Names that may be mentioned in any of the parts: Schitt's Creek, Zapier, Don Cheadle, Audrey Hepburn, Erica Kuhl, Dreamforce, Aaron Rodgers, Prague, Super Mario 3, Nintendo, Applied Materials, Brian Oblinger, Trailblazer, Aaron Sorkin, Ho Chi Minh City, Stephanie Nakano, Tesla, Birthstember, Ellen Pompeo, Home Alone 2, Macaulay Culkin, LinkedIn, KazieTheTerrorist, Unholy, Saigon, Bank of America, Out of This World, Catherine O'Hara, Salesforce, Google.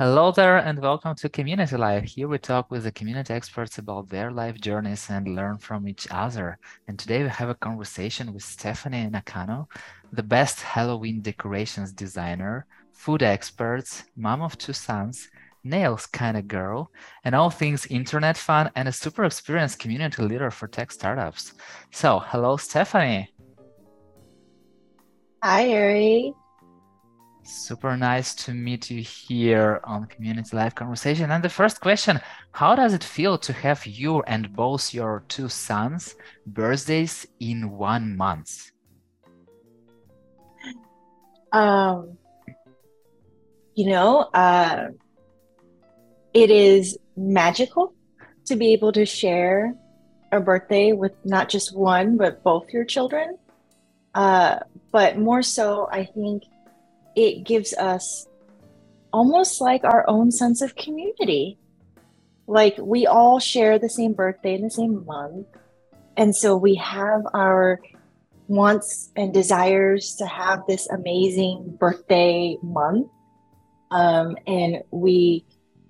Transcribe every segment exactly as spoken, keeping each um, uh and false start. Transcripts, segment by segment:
Hello there and welcome to Community Life. Here we talk with the community experts about their life journeys and learn from each other. And today we have a conversation with Stephanie Nakano, the best Halloween decorations designer, food expert, mom of two sons, nails kind of girl, and all things internet fun, and a super experienced community leader for tech startups. So, hello Stephanie. Hi, Eri. Super nice to meet you here on Community Life Conversation. And the first question, how does it feel to have you and both your two sons' birthdays in one month? Um, you know, uh, it is magical to be able to share a birthday with not just one, but both your children. Uh, but more so, I think it gives us almost like our own sense of community. Like we all share the same birthday in the same month. And so we have our wants and desires to have this amazing birthday month. Um, and we,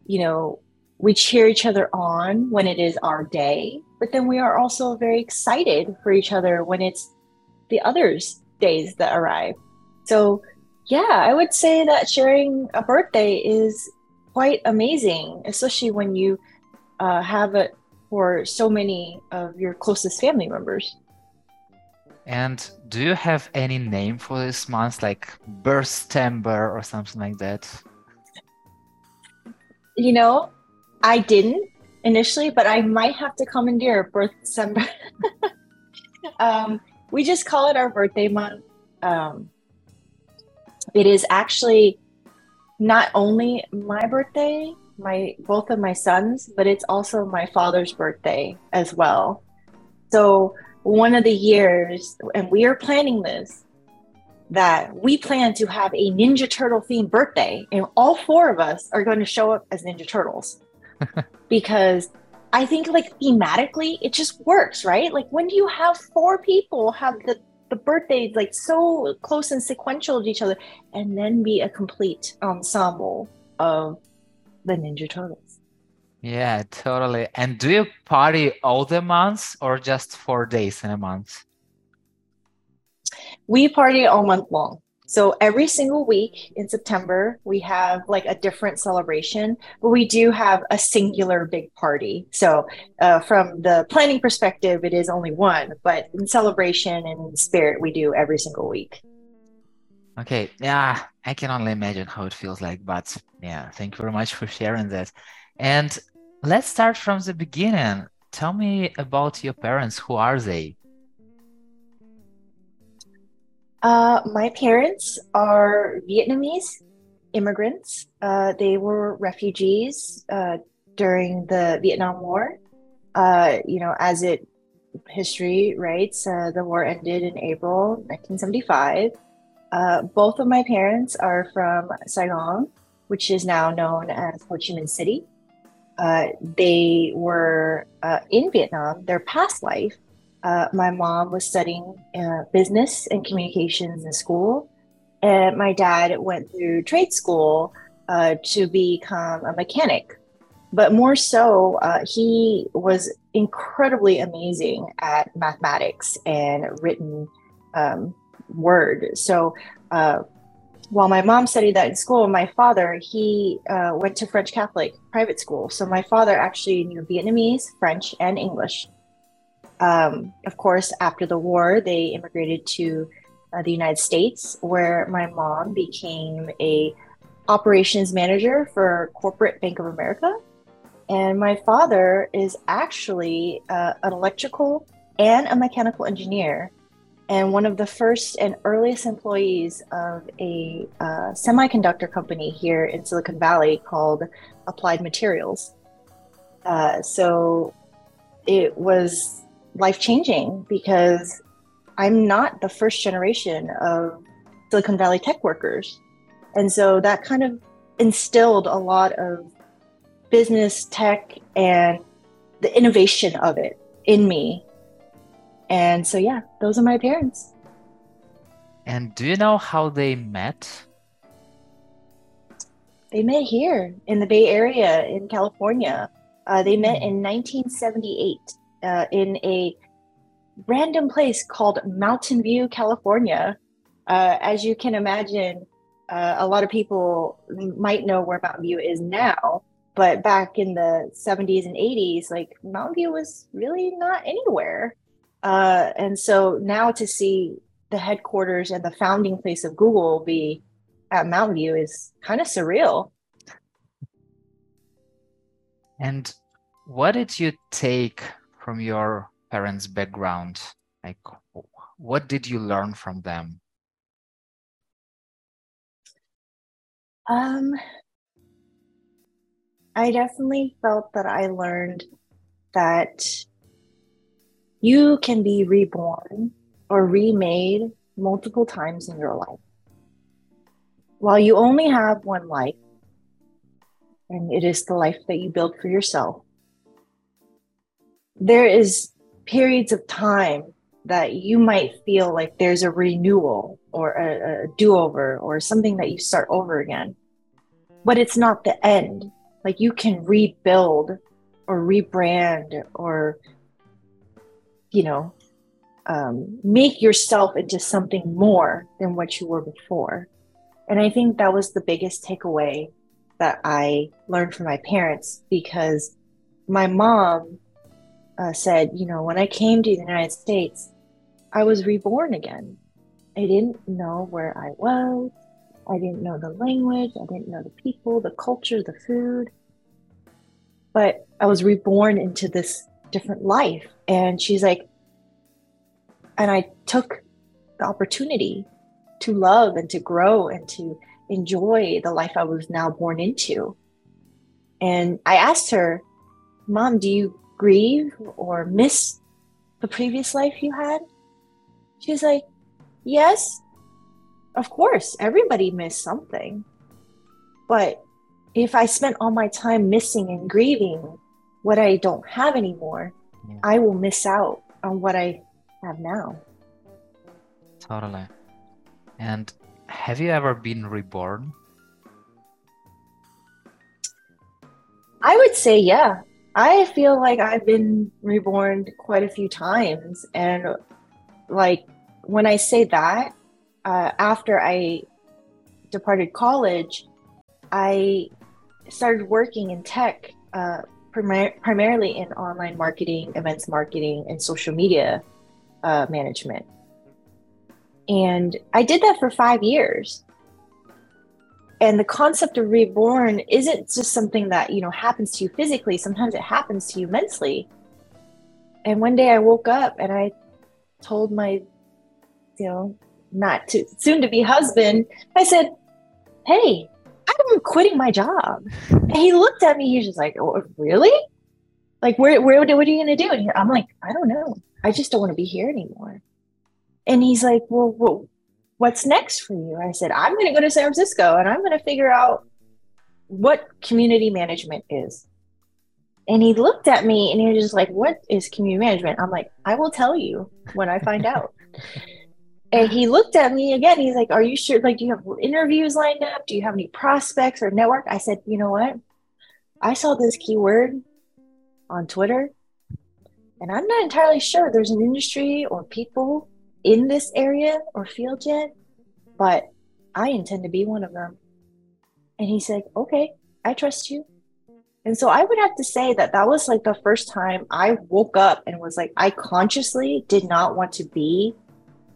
you know, we cheer each other on when it is our day, but then we are also very excited for each other when it's the others' days that arrive. So yeah, I would say that sharing a birthday is quite amazing, especially when you uh, have it for so many of your closest family members. And do you have any name for this month, like Birthstember or something like that? You know, I didn't initially, but I might have to commandeer Birthstember. um, we just call it our birthday month. Um, It is actually not only my birthday, my both of my sons, but it's also my father's birthday as well. So one of the years, and we are planning this, that we plan to have a Ninja Turtle themed birthday, and all four of us are going to show up as Ninja Turtles because I think like thematically it just works, right? Like when do you have four people have the the birthdays like so close and sequential to each other and then be a complete ensemble of the Ninja Turtles? Yeah, totally. And do you party all the months or just four days in a month? We party all month long. So every single week in September, we have like a different celebration, but we do have a singular big party. So uh, from the planning perspective, it is only one, but in celebration and in spirit, we do every single week. Okay. Yeah. I can only imagine how it feels like, but yeah, thank you very much for sharing that. And let's start from the beginning. Tell me about your parents. Who are they? Uh, my parents are Vietnamese immigrants. Uh, they were refugees uh, during the Vietnam War. Uh, you know, as it history writes, uh, the war ended in April nineteen seventy-five. Uh, both of my parents are from Saigon, which is now known as Ho Chi Minh City. Uh, they were uh, in Vietnam, their past life. Uh, my mom was studying uh, business and communications in school, and my dad went through trade school uh, to become a mechanic. But more so, uh, he was incredibly amazing at mathematics and written um, word. So uh, while my mom studied that in school, my father, he uh, went to French Catholic private school. So my father actually knew Vietnamese, French, and English. Um, of course, after the war, they immigrated to uh, the United States, where my mom became a operations manager for corporate Bank of America. And my father is actually uh, an electrical and a mechanical engineer, and one of the first and earliest employees of a uh, semiconductor company here in Silicon Valley called Applied Materials. Uh, so it was life-changing because I'm not the first generation of Silicon Valley tech workers. And so that kind of instilled a lot of business, tech, and the innovation of it in me. And so, yeah, those are my parents. And do you know how they met? They met here in the Bay Area in California. Uh, they met in nineteen seventy-eight uh, in a random place called Mountain View, California. Uh, as you can imagine, uh, a lot of people might know where Mountain View is now, but back in the seventies and eighties, like Mountain View was really not anywhere. Uh, and so now to see the headquarters and the founding place of Google be at Mountain View is kind of surreal. And what did you take from your parents' background? Like, what did you learn from them? Um, I definitely felt that I learned that you can be reborn or remade multiple times in your life. While you only have one life, and it is the life that you build for yourself, there is periods of time that you might feel like there's a renewal or a, a do-over or something that you start over again, but it's not the end. Like you can rebuild or rebrand or, you know, um, make yourself into something more than what you were before. And I think that was the biggest takeaway that I learned from my parents, because my mom uh, said, you know, when I came to the United States, I was reborn again. I didn't know where I was. I didn't know the language. I didn't know the people, the culture, the food. But I was reborn into this different life. And she's like, and I took the opportunity to love and to grow and to enjoy the life I was now born into. And I asked her, Mom, do you grieve or miss the previous life you had? She's like, yes, of course, everybody missed something. But if I spent all my time missing and grieving what I don't have anymore, yeah, I will miss out on what I have now. Totally. And have you ever been reborn? I would say, yeah. I feel like I've been reborn quite a few times. And like, when I say that, uh, after I departed college, I started working in tech, uh, prim- primarily in online marketing, events marketing, and social media uh, management. And I did that for five years. And the concept of reborn isn't just something that, you know, happens to you physically. Sometimes it happens to you mentally. And one day I woke up and I told my, you know, not too soon to be husband, I said, hey, I'm quitting my job. And he looked at me. He was just like, oh, really? Like, where, where, what are you going to do? And I'm like, I don't know. I just don't want to be here anymore. And he's like, well, well, what's next for you? I said, I'm going to go to San Francisco and I'm going to figure out what community management is. And he looked at me and he was just like, what is community management? I'm like, I will tell you when I find out. And he looked at me again. He's like, are you sure? Like, do you have interviews lined up? Do you have any prospects or network? I said, you know what? I saw this keyword on Twitter and I'm not entirely sure there's an industry or people in this area or field yet, but I intend to be one of them. And he said, okay, I trust you. And so I would have to say that that was like the first time I woke up and was like, I consciously did not want to be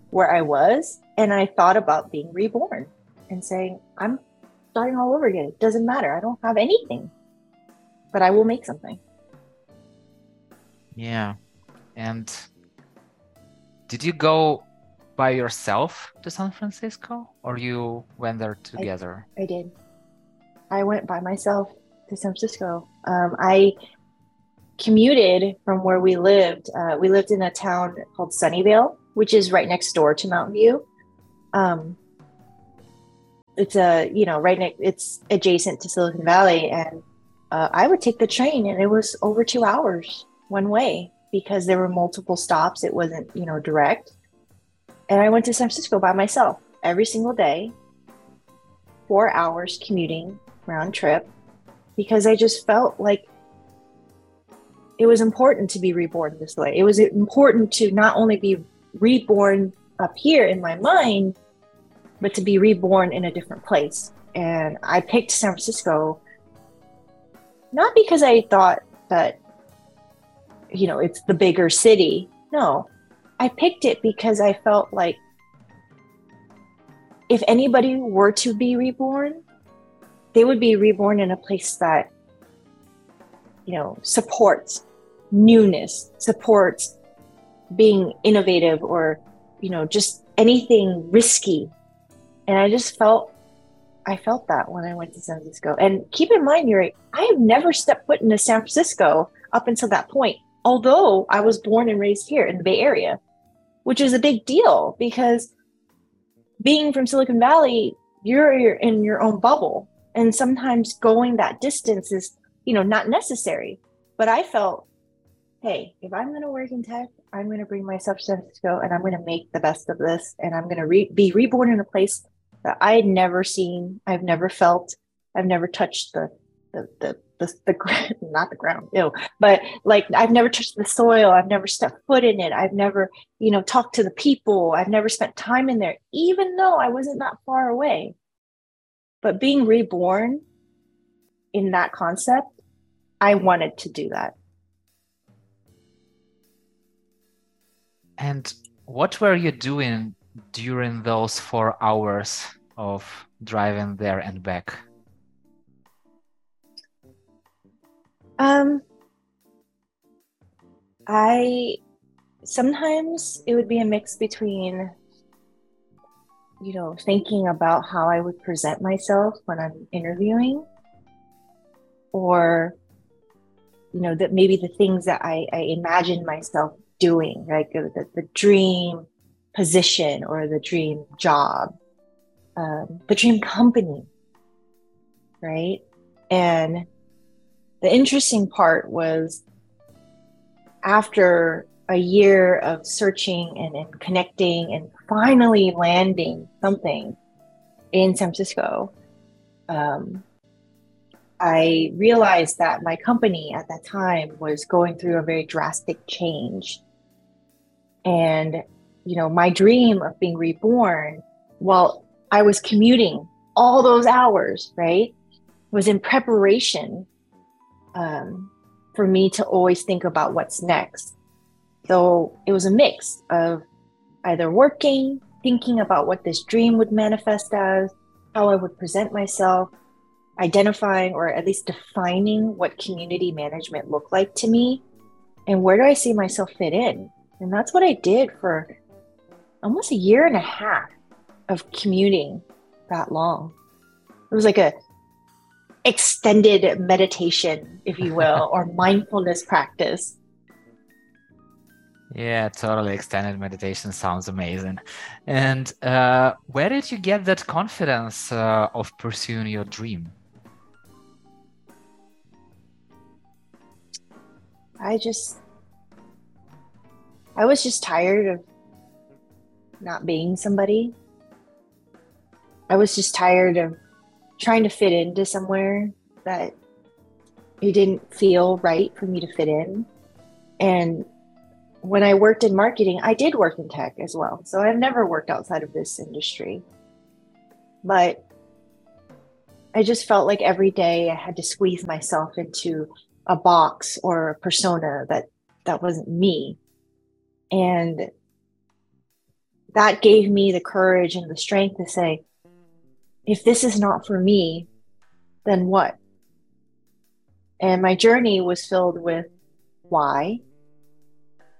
where I was. And I thought about being reborn and saying, I'm starting all over again. It doesn't matter. I don't have anything, but I will make something. Yeah. And did you go by yourself to San Francisco or you went there together? I, I did. I went by myself to San Francisco. Um, I commuted from where we lived. Uh, we lived in a town called Sunnyvale, which is right next door to Mountain View. Um, it's a, you know, right next, it's adjacent to Silicon Valley. And uh, I would take the train and it was over two hours one way, because there were multiple stops. It wasn't, you know, direct. And I went to San Francisco by myself every single day, four hours commuting round trip, because I just felt like it was important to be reborn this way. It was important to not only be reborn up here in my mind, but to be reborn in a different place. And I picked San Francisco, not because I thought that, you know, it's the bigger city. No, I picked it because I felt like if anybody were to be reborn, they would be reborn in a place that, you know, supports newness, supports being innovative, or, you know, just anything risky. And I just felt, I felt that when I went to San Francisco. And keep in mind, Yuri, I have never stepped foot into San Francisco up until that point, although I was born and raised here in the Bay Area, which is a big deal, because being from Silicon Valley, you're, you're in your own bubble. And sometimes going that distance is, you know, not necessary. But I felt, hey, if I'm going to work in tech, I'm going to bring myself to San Francisco, and I'm going to make the best of this. And I'm going to re- be reborn in a place that I had never seen, I've never felt, I've never touched the, the, the, the, the, the not the ground, no, but like, I've never touched the soil. I've never stepped foot in it. I've never, you know, talked to the people. I've never spent time in there, even though I wasn't that far away. But being reborn in that concept, I wanted to do that. And what were you doing during those four hours of driving there and back? Um, I sometimes it would be a mix between, you know, thinking about how I would present myself when I'm interviewing, or, you know, that maybe the things that I, I imagine myself doing, right? The, the dream position, or the dream job, um, the dream company, right? And the interesting part was, after a year of searching and, and connecting and finally landing something in San Francisco, um, I realized that my company at that time was going through a very drastic change. And, you know, my dream of being reborn while I was commuting all those hours, right, was in preparation um, for me to always think about what's next. So it was a mix of either working, thinking about what this dream would manifest as, how I would present myself, identifying or at least defining what community management looked like to me, and where do I see myself fit in. And that's what I did for almost a year and a half of commuting that long. It was like a extended meditation, if you will, or mindfulness practice. Yeah, totally. Extended meditation sounds amazing. And uh, where did you get that confidence uh, of pursuing your dream? I just, I was just tired of not being somebody. I was just tired of trying to fit into somewhere that it didn't feel right for me to fit in. And when I worked in marketing, I did work in tech as well. So I've never worked outside of this industry. But I just felt like every day I had to squeeze myself into a box or a persona that, that wasn't me. And that gave me the courage and the strength to say, if this is not for me, then what? And my journey was filled with why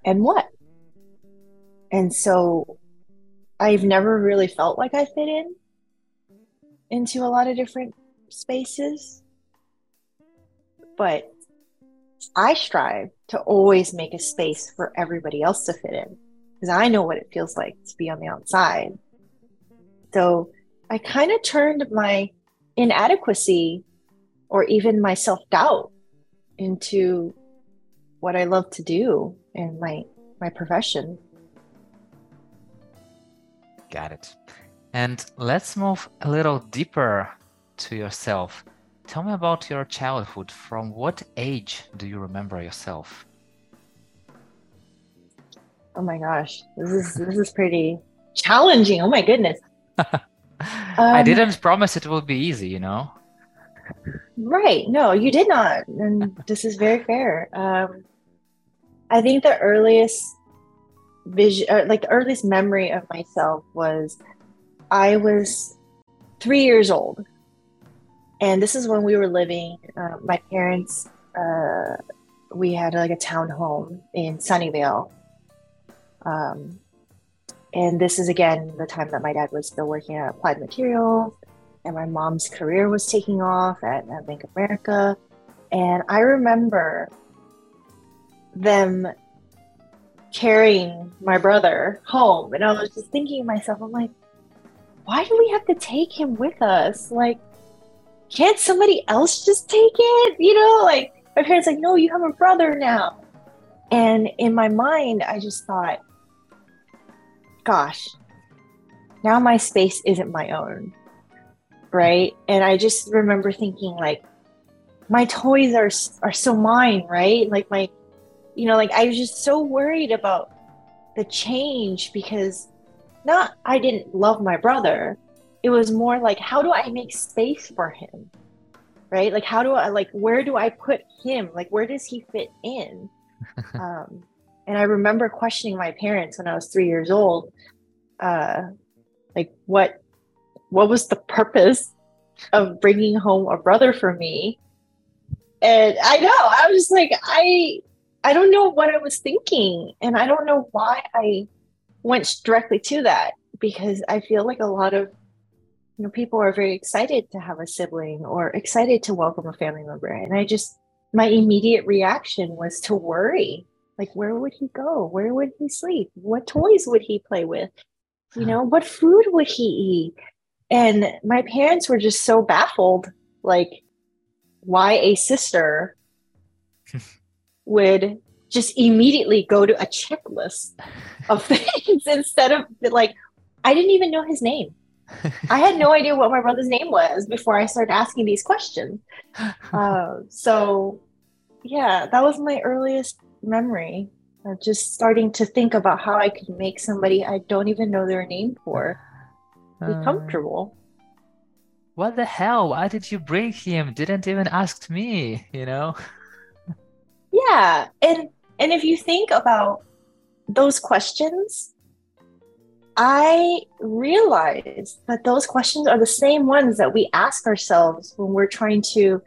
and what. And so I've never really felt like I fit in into a lot of different spaces, but I strive to always make a space for everybody else to fit in, because I know what it feels like to be on the outside. So I kind of turned my inadequacy or even my self-doubt into what I love to do in my, my profession. Got it. And let's move a little deeper to yourself. Tell me about your childhood. From what age do you remember yourself? Oh my gosh, this is this is pretty challenging. Oh my goodness. um, I didn't promise it would be easy, you know? Right. No, you did not. And this is very fair. Um, I think the earliest vision, uh, like the earliest memory of myself was I was three years old. And this is when we were living, uh, my parents, uh, we had like a town home in Sunnyvale. Um, and this is, again, the time that my dad was still working at Applied Materials and my mom's career was taking off at, at Bank of America. And I remember them carrying my brother home. And I was just thinking to myself, I'm like, why do we have to take him with us? Like, can't somebody else just take it? You know, like, my parents like, no, you have a brother now. And in my mind, I just thought, gosh, now my space isn't my own, right? And I just remember thinking, like, my toys are are so mine, right? Like, my, you know, like, I was just so worried about the change because not I didn't love my brother. It was more like, how do I make space for him, right? Like, how do I, like, where do I put him? Like, where does he fit in? um, and I remember questioning my parents when I was three years old, uh, like, what, what was the purpose of bringing home a brother for me? And I know, I was just like, I, I don't know what I was thinking. And I don't know why I went directly to that, because I feel like a lot of, you know, people are very excited to have a sibling or excited to welcome a family member. And I just, my immediate reaction was to worry, like, where would he go? Where would he sleep? What toys would he play with? You know, what food would he eat? And my parents were just so baffled, like, why a sister would just immediately go to a checklist of things instead of, like, I didn't even know his name. I had no idea what my brother's name was before I started asking these questions. Uh, so, yeah, that was my earliest memory of just starting to think about how I could make somebody I don't even know their name for be uh, comfortable. What the hell? Why did you bring him? Didn't even ask me, you know? Yeah, and and if you think about those questions, I realized that those questions are the same ones that we ask ourselves when we're trying to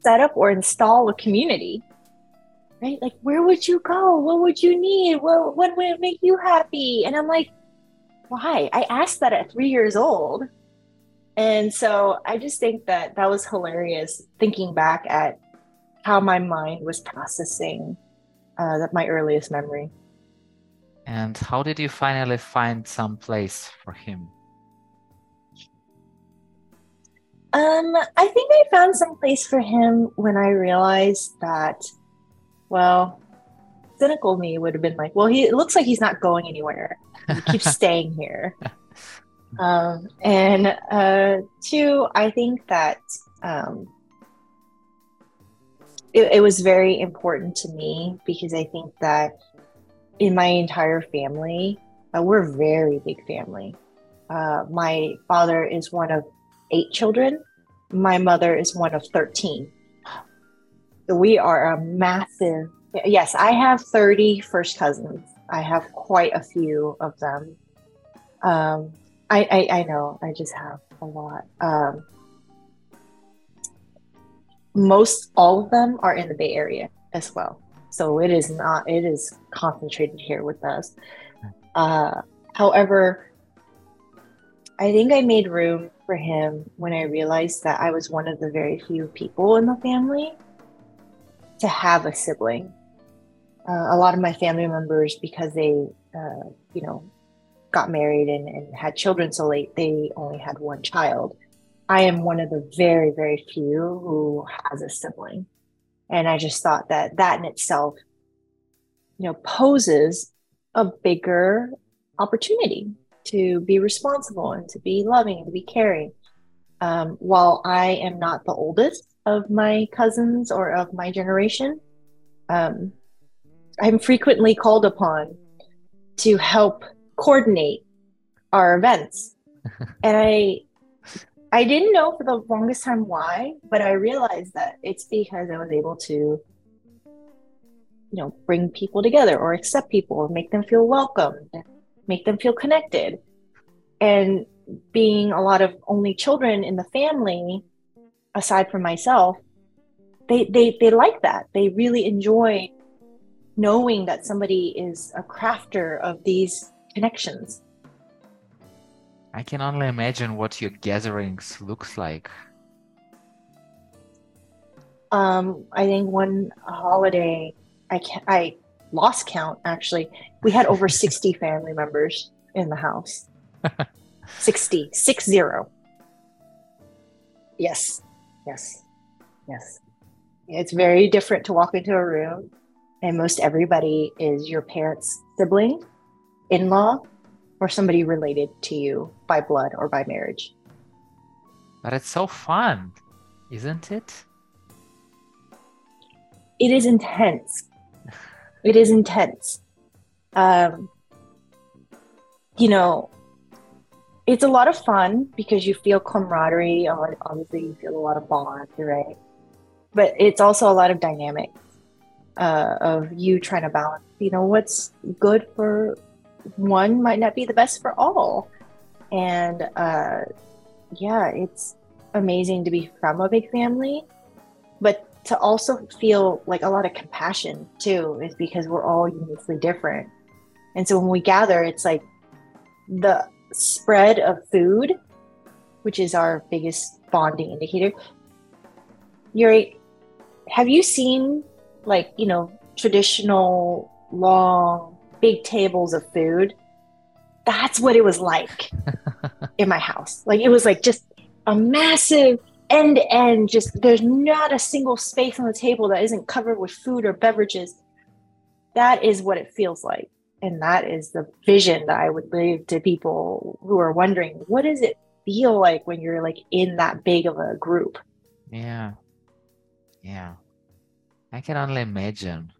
set up or install a community, right? Like, where would you go? What would you need? What, what would make you happy? And I'm like, why? I asked that at three years old. And so I just think that that was hilarious, thinking back at how my mind was processing uh, that my earliest memory. And how did you finally find some place for him? Um, I think I found some place for him when I realized that, well, cynical me would have been like, well, he it looks like he's not going anywhere. He keeps staying here. Um, and uh, two, I think that um, it, it was very important to me, because I think that in my entire family, uh, we're a very big family. Uh, my father is one of eight children. My mother is one of thirteen. So we are a massive, yes, I have thirty first cousins. I have quite a few of them. Um, I, I, I know, I just have a lot. Um, most all of them are in the Bay Area as well. So it is not, it is concentrated here with us. Uh, however, I think I made room for him when I realized that I was one of the very few people in the family to have a sibling. Uh, a lot of my family members, because they, uh, you know, got married and, and had children so late, they only had one child. I am one of the very, very few who has a sibling. And I just thought that that in itself, you know, poses a bigger opportunity to be responsible and to be loving and to be caring. Um, while I am not the oldest of my cousins or of my generation, um, I'm frequently called upon to help coordinate our events. And I I didn't know for the longest time why, but I realized that it's because I was able to, you know, bring people together or accept people or make them feel welcomed, make them feel connected. And being a lot of only children in the family, aside from myself, they they, they like that. They really enjoy knowing that somebody is a crafter of these connections. I can only imagine what your gatherings looks like. Um, I think one holiday, I can, I lost count, actually. We had over sixty family members in the house. sixty, six zero. Yes, yes, yes. It's very different to walk into a room and most everybody is your parents' sibling, in-law, or somebody related to you by blood or by marriage. But it's so fun, isn't it? It is intense. It is intense. Um, you know, it's a lot of fun because you feel camaraderie. Obviously, you feel a lot of bond, right? But it's also a lot of dynamic uh, of you trying to balance, you know, what's good for one might not be the best for all. And uh yeah it's amazing to be from a big family, but to also feel like a lot of compassion too, is because we're all uniquely different. And so when we gather, it's like the spread of food, which is our biggest bonding indicator. Yuri, have you seen, like, you know, traditional long big tables of food? That's what it was like in my house. Like, it was like just a massive end to end, just there's not a single space on the table that isn't covered with food or beverages. That is what it feels like. And that is the vision that I would leave to people who are wondering, what does it feel like when you're like in that big of a group? Yeah. Yeah. I can only imagine.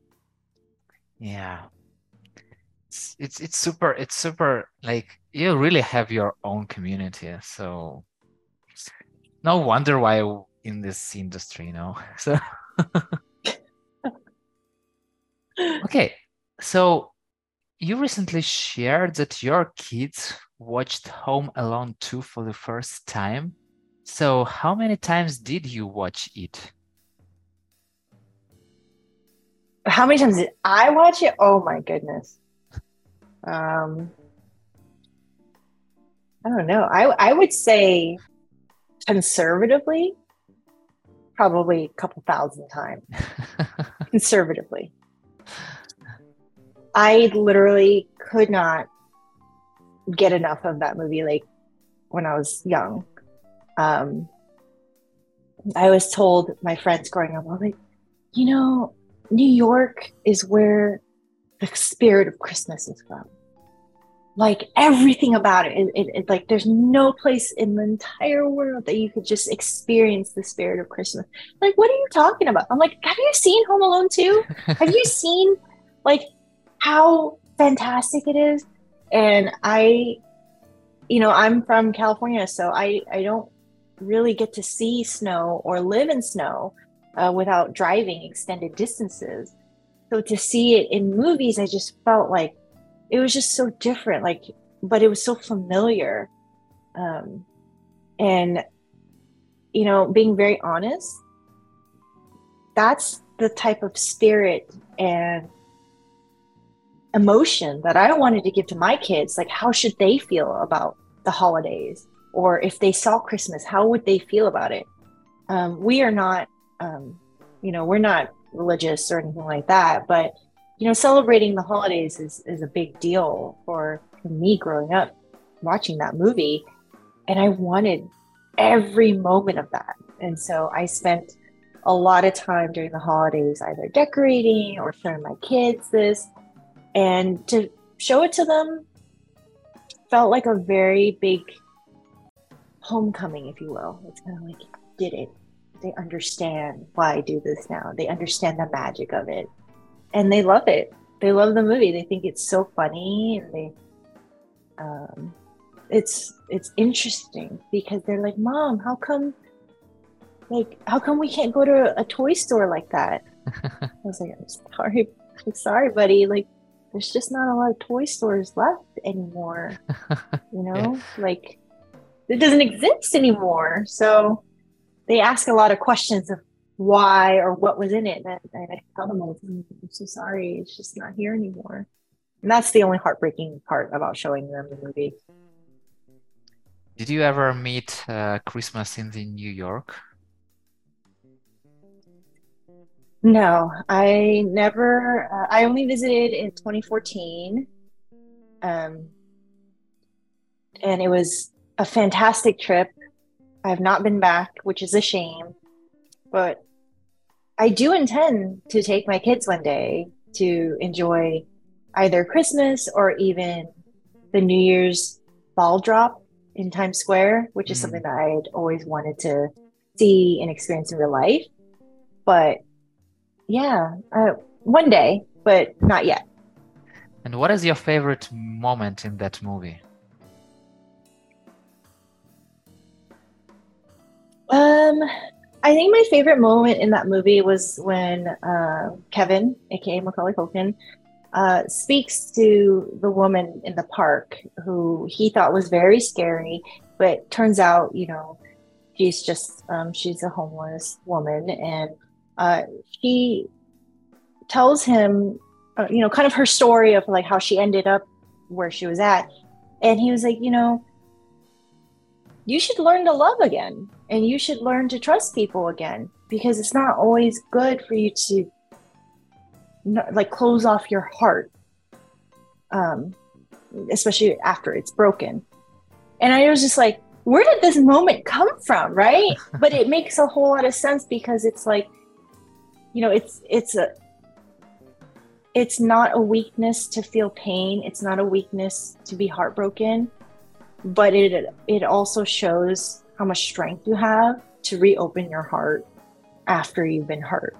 Yeah. It's, it's it's super it's super like you really have your own community, so no wonder why I'm in this industry, you know. So okay, so you recently shared that your kids watched Home Alone two for the first time. So how many times did you watch it? How many times did I watch it? Oh my goodness. Um, I don't know. I I would say conservatively, probably a couple thousand times. Conservatively. I literally could not get enough of that movie, like, when I was young. Um, I was told my friends growing up, I was like, you know, New York is where the spirit of Christmas is from. Like, everything about it, it, it, it, like, there's no place in the entire world that you could just experience the spirit of Christmas. Like, what are you talking about? I'm like, have you seen Home Alone two? Have you seen, like, how fantastic it is? And I, you know, I'm from California, so I, I don't really get to see snow or live in snow uh, without driving extended distances. So to see it in movies, I just felt like it was just so different, like, but it was so familiar. Um, and, you know, being very honest, that's the type of spirit and emotion that I wanted to give to my kids. Like, how should they feel about the holidays? Or if they saw Christmas, how would they feel about it? Um, we are not, um, you know, we're not religious or anything like that, but, you know, celebrating the holidays is, is a big deal for me growing up watching that movie. And I wanted every moment of that. And so I spent a lot of time during the holidays either decorating or showing my kids this, and to show it to them felt like a very big homecoming, if you will. It's kind of like, get it. They understand why I do this now. They understand the magic of it. And they love it. They love the movie. They think it's so funny. And they, um, it's it's interesting because they're like, Mom, how come, like, how come we can't go to a toy store like that? I was like, I'm sorry. I'm sorry, buddy. Like, there's just not a lot of toy stores left anymore. You know, yeah. Like, it doesn't exist anymore. So they ask a lot of questions of why or what was in it. And I, I tell them, I'm so sorry, it's just not here anymore. And that's the only heartbreaking part about showing them the movie. Did you ever meet uh, Christmas in the New York? No, I never. Uh, I only visited in twenty fourteen. Um, and it was a fantastic trip. I've not been back, which is a shame, but I do intend to take my kids one day to enjoy either Christmas or even the New Year's ball drop in Times Square, which is mm. something that I had always wanted to see and experience in real life. But yeah, uh, one day, but not yet. And what is your favorite moment in that movie? Um, I think my favorite moment in that movie was when uh, Kevin, aka Macaulay Culkin, uh, speaks to the woman in the park who he thought was very scary, but turns out, you know, she's just um, she's a homeless woman, and uh, she tells him, uh, you know, kind of her story of like how she ended up where she was at, and he was like, you know, you should learn to love again. And you should learn to trust people again, because it's not always good for you to like close off your heart, um, especially after it's broken. And I was just like, where did this moment come from, right? But it makes a whole lot of sense because it's like, you know, it's it's a it's not a weakness to feel pain. It's not a weakness to be heartbroken, but it it also shows how much strength you have to reopen your heart after you've been hurt.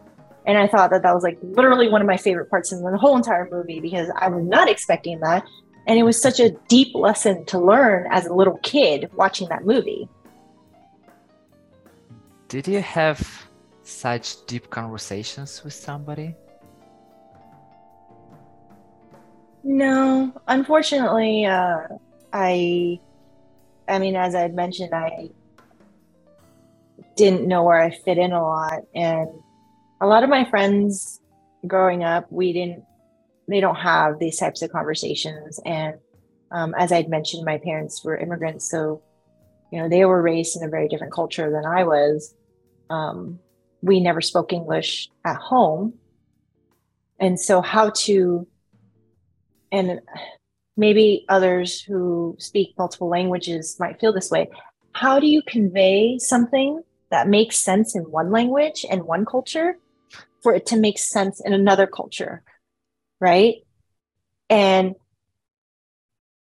And I thought that that was like literally one of my favorite parts in the whole entire movie, because I was not expecting that. And it was such a deep lesson to learn as a little kid watching that movie. Did you have such deep conversations with somebody? No, unfortunately, uh, I, I mean, as I had mentioned, I didn't know where I fit in a lot, and a lot of my friends growing up, we didn't they don't have these types of conversations. And um, as I'd mentioned, my parents were immigrants, so you know they were raised in a very different culture than I was. Um, we never spoke English at home, and so how to and maybe others who speak multiple languages might feel this way. How do you convey something that makes sense in one language and one culture for it to make sense in another culture, right? And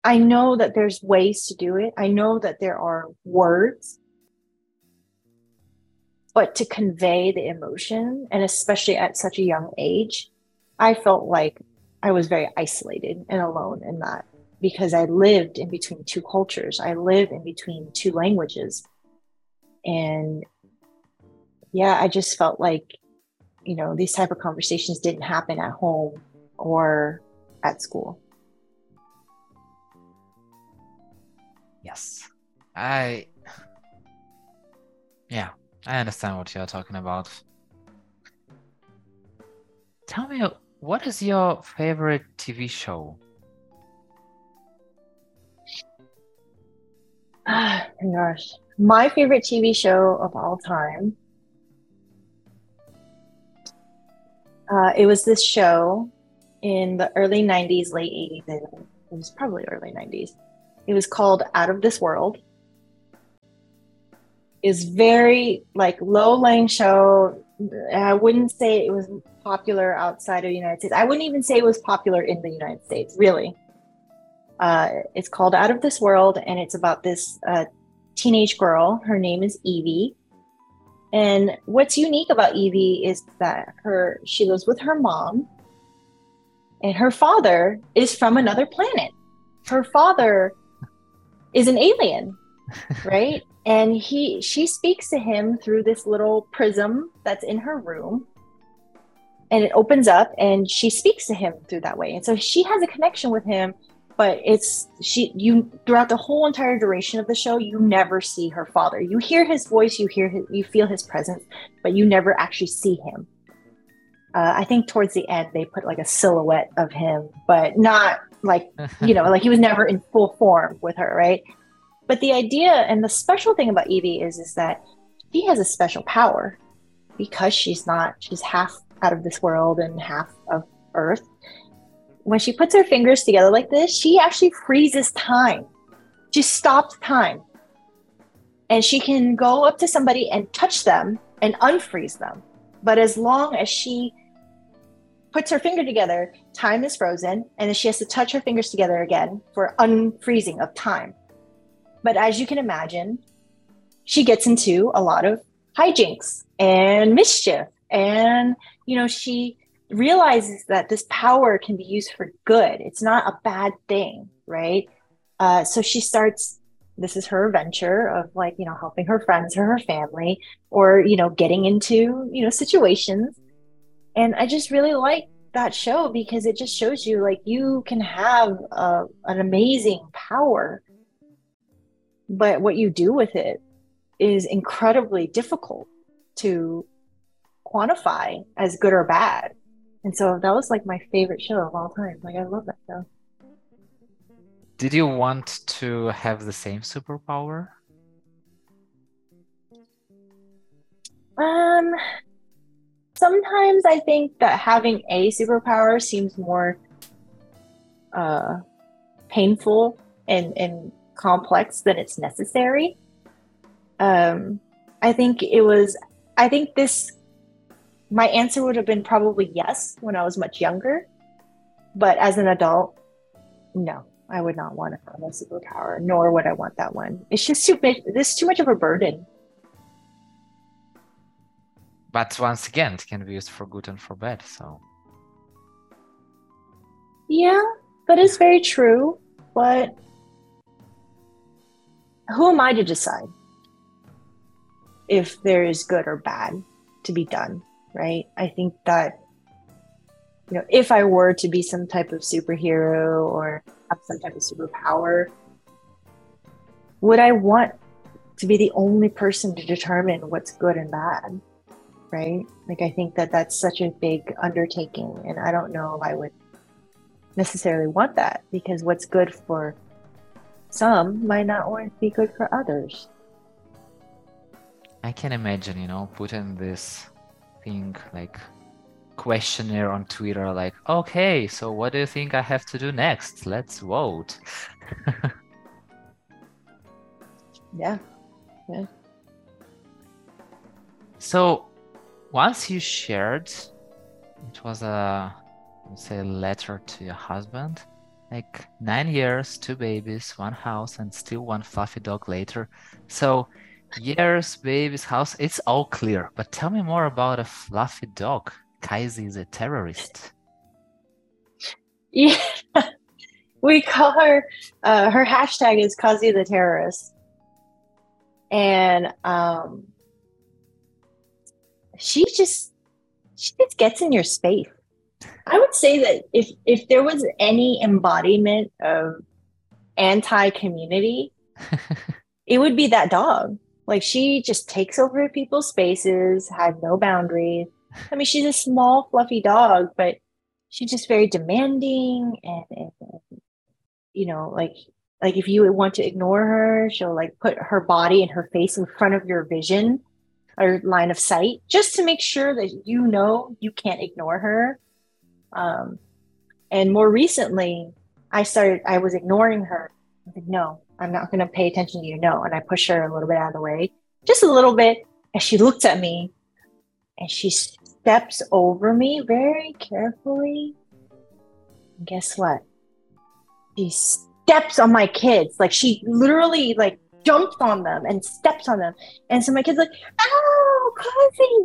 I know that there's ways to do it. I know that there are words, but to convey the emotion, and especially at such a young age, I felt like I was very isolated and alone in that, because I lived in between two cultures. I lived in between two languages. And yeah, I just felt like, you know, these type of conversations didn't happen at home or at school. Yes. I, yeah, I understand what you're talking about. Tell me, what is your favorite T V show? Ah, oh my gosh. My favorite T V show of all time. Uh, it was this show in the early nineties, late eighties. It was probably early nineties. It was called Out of This World. It's very like low-lying show. I wouldn't say it was popular outside of the United States. I wouldn't even say it was popular in the United States, really. Uh, it's called Out of This World, and it's about this uh, teenage girl. Her name is Evie. And what's unique about Evie is that her she lives with her mom, and her father is from another planet. Her father is an alien, right? And he she speaks to him through this little prism that's in her room, and it opens up and she speaks to him through that way. And so she has a connection with him, but it's she you throughout the whole entire duration of the show, you never see her father. You hear his voice, you hear his, you feel his presence, but you never actually see him. Uh, I think towards the end they put like a silhouette of him, but not like, you know, like he was never in full form with her, right? But the idea and the special thing about Evie is, is that she has a special power because she's not, she's half out of this world and half of Earth. When she puts her fingers together like this, she actually freezes time. She stops time. And she can go up to somebody and touch them and unfreeze them. But as long as she puts her finger together, time is frozen. And then she has to touch her fingers together again for unfreezing of time. But as you can imagine, she gets into a lot of hijinks and mischief. And, you know, she realizes that this power can be used for good. It's not a bad thing, right? Uh, so she starts, this is her venture of like, you know, helping her friends or her family or, you know, getting into, you know, situations. And I just really like that show because it just shows you like you can have a, an amazing power, but what you do with it is incredibly difficult to quantify as good or bad. And so that was like my favorite show of all time. Like, I love that show. Did you want to have the same superpower? Um, sometimes I think that having a superpower seems more uh, painful and, and complex than it's necessary. Um, I think it was, I think this, my answer would have been probably yes when I was much younger, but as an adult, no, I would not want to have a superpower, nor would I want that one. It's just too much, this too much of a burden. But once again, it can be used for good and for bad, so. Yeah, that is very true, but who am I to decide if there is good or bad to be done, right? I think that, you know, if I were to be some type of superhero or have some type of superpower, would I want to be the only person to determine what's good and bad, right? Like, I think that that's such a big undertaking, and I don't know if I would necessarily want that, because what's good for some might not always be good for others. I can imagine, you know, putting this thing like questionnaire on Twitter, like, okay, so what do you think I have to do next? Let's vote. yeah. Yeah. So once you shared, it was a, let's say, letter to your husband. Like nine years, two babies, one house, and still one fluffy dog later. So years, babies, house, it's all clear. But tell me more about a fluffy dog, KazieTheTerrorist. Yeah, we call her, uh, her hashtag is KazieTheTerrorist. And um, she just, she just gets in your space. I would say that if, if there was any embodiment of anti-community, it would be that dog. Like, she just takes over people's spaces, had no boundaries. I mean, she's a small, fluffy dog, but she's just very demanding. And, and, and you know, like, like if you want to ignore her, she'll like put her body and her face in front of your vision or line of sight just to make sure that, you know, you can't ignore her. Um, and more recently, I started, I was ignoring her. I was like, no, I'm not going to pay attention to you. No. And I pushed her a little bit out of the way, just a little bit. And she looked at me and she steps over me very carefully. And guess what? She steps on my kids. Like, she literally like jumped on them and stepped on them. And so my kid's like, oh, Kazie,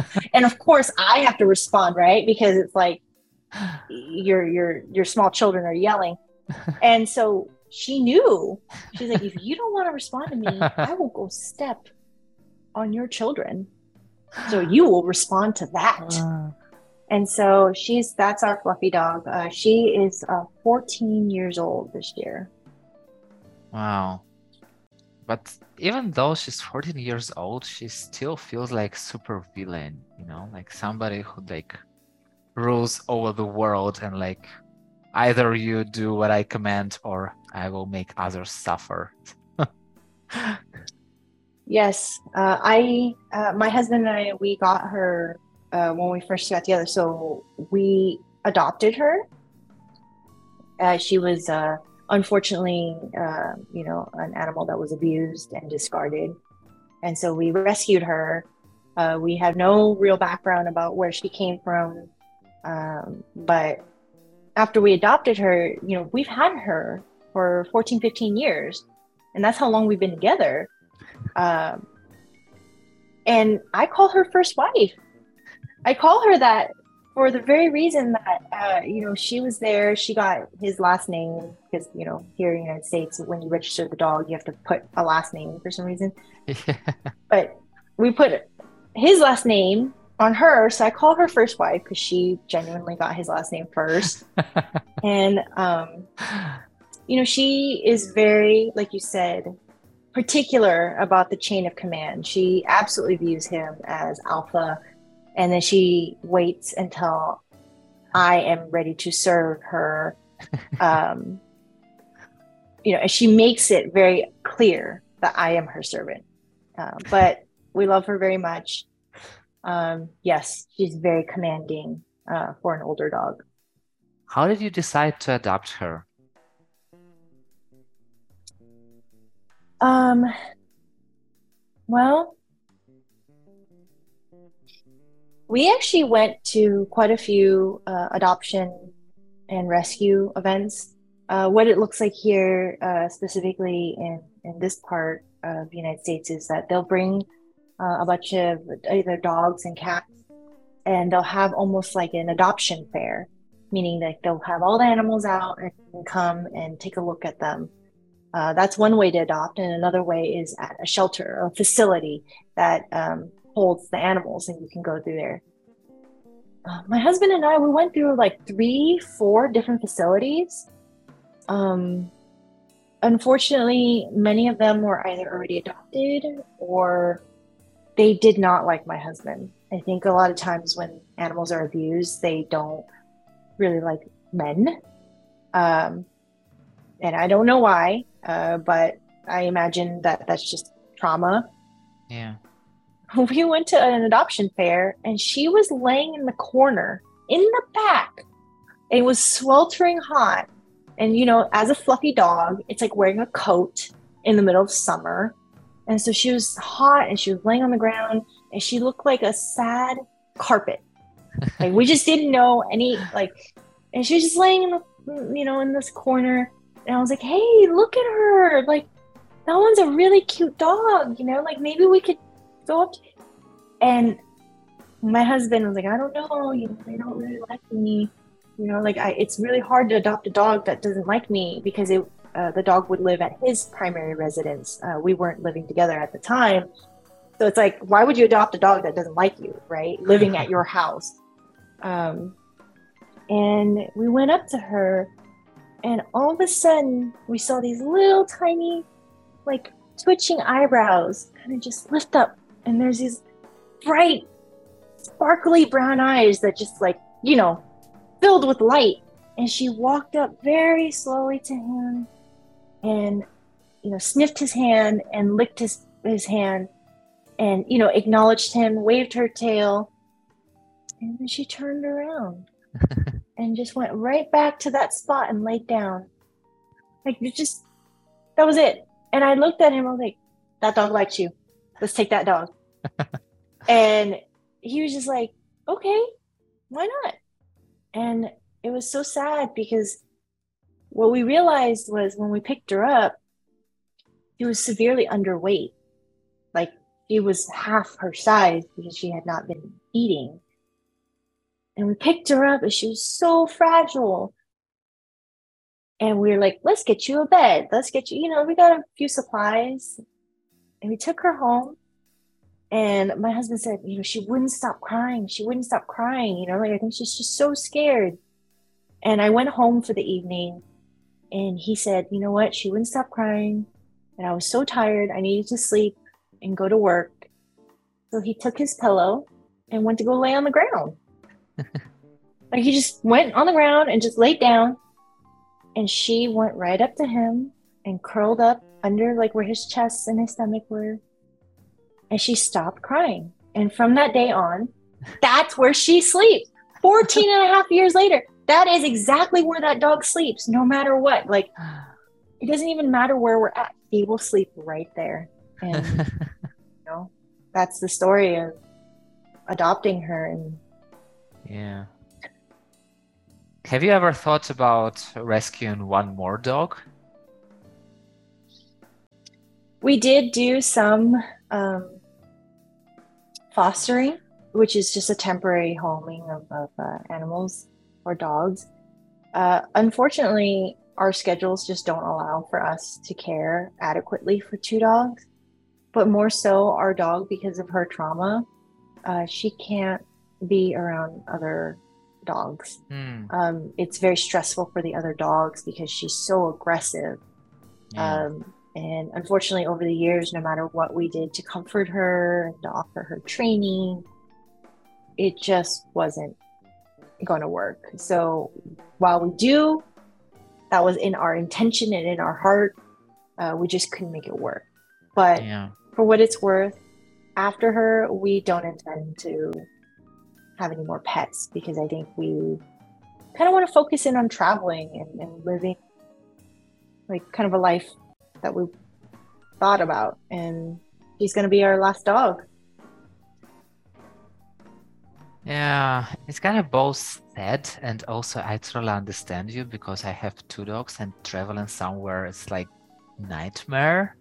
no. And of course I have to respond, right? Because it's like your your your small children are yelling. And so she knew. She's like, if you don't want to respond to me, I will go step on your children. So you will respond to that. Wow. And so she's, that's our fluffy dog. Uh, she is uh, fourteen years old this year. Wow. But even though she's fourteen years old, she still feels like super villain, you know, like somebody who like rules over the world and like either you do what I command or I will make others suffer. Yes, uh, I, uh, my husband and I, we got her uh, when we first got together. So we adopted her. Uh, she was, uh, unfortunately, uh, you know, an animal that was abused and discarded. And so we rescued her. Uh, we had no real background about where she came from. Um, but after we adopted her, you know, we've had her for fourteen, fifteen years. And that's how long we've been together. Um, and I call her first wife. I call her that for the very reason that, uh, you know, she was there. She got his last name because, you know, here in the United States, when you register the dog, you have to put a last name for some reason. Yeah. But we put his last name on her. So I call her first wife because she genuinely got his last name first. And, um, you know, she is very, like you said, particular about the chain of command. She absolutely views him as alpha, and then she waits until I am ready to serve her. Um, you know, and she makes it very clear that I am her servant. Uh, but we love her very much. Um, yes, she's very commanding uh, for an older dog. How did you decide to adopt her? Um, well, we actually went to quite a few uh, adoption and rescue events. Uh, what it looks like here, uh, specifically in, in this part of the United States, is that they'll bring uh, a bunch of either dogs and cats, and they'll have almost like an adoption fair, meaning that they'll have all the animals out and come and take a look at them. Uh, that's one way to adopt, and another way is at a shelter or a facility that um, holds the animals, and you can go through there. Uh, my husband and I, we went through like three, four different facilities. Um, unfortunately, many of them were either already adopted or they did not like my husband. I think a lot of times when animals are abused, they don't really like men. Um, and I don't know why. Uh, but I imagine that that's just trauma. Yeah. We went to an adoption fair, and she was laying in the corner, in the back. It was sweltering hot. And, you know, as a fluffy dog, it's like wearing a coat in the middle of summer. And so she was hot, and she was laying on the ground, and she looked like a sad carpet. Like, we just didn't know any, like, and she was just laying in the, you know, in this corner. And I was like, hey, look at her. Like, that one's a really cute dog, you know? Like, maybe we could go up. And my husband was like, I don't know. You know, they don't really like me. You know, like, I, it's really hard to adopt a dog that doesn't like me because it, uh, the dog would live at his primary residence. Uh, we weren't living together at the time. So it's like, why would you adopt a dog that doesn't like you, right? Living at your house. Um, and we went up to her. And all of a sudden, we saw these little tiny, like, twitching eyebrows kind of just lift up. And there's these bright, sparkly brown eyes that just, like, you know, filled with light. And she walked up very slowly to him and, you know, sniffed his hand and licked his, his hand and, you know, acknowledged him, waved her tail. And then she turned around. And just went right back to that spot and laid down. Like, you just, that was it. And I looked at him, I was like, that dog likes you. Let's take that dog. And he was just like, okay, why not? And it was so sad because what we realized was when we picked her up, She was severely underweight. Like, she was half her size because she had not been eating. And we picked her up and she was so fragile. And we were like, let's get you a bed. Let's get you, you know, we got a few supplies. And we took her home. And my husband said, you know, she wouldn't stop crying. She wouldn't stop crying. You know, like, I think she's just so scared. And I went home for the evening. And he said, you know what? She wouldn't stop crying. And I was so tired. I needed to sleep and go to work. So he took his pillow and went to go lay on the ground. Like, he just went on the ground and just laid down. And she went right up to him and curled up under, like, where his chest and his stomach were. And she stopped crying. And from that day on, that's where she sleeps. fourteen and a half years later, that is exactly where that dog sleeps, no matter what. Like, it doesn't even matter where we're at. He will sleep right there. And, you know, that's the story of adopting her. And yeah. Have you ever thought about rescuing one more dog? We did do some um, fostering, which is just a temporary homing of, of uh, animals or dogs. Uh, unfortunately, our schedules just don't allow for us to care adequately for two dogs, but more so our dog, because of her trauma, uh, she can't be around other dogs. Mm. Um, it's very stressful for the other dogs because she's so aggressive. Yeah. Um, and unfortunately, over the years, no matter what we did to comfort her and to offer her training, it just wasn't going to work. So while we do, that was in our intention and in our heart, uh, we just couldn't make it work. But yeah. For what it's worth, after her, we don't intend to have any more pets, because I think we kind of want to focus in on traveling and, and living like kind of a life that we thought about, and she's going to be our last dog. Yeah, it's kind of both sad, and also I totally understand you, because I have two dogs, and traveling somewhere is like nightmare,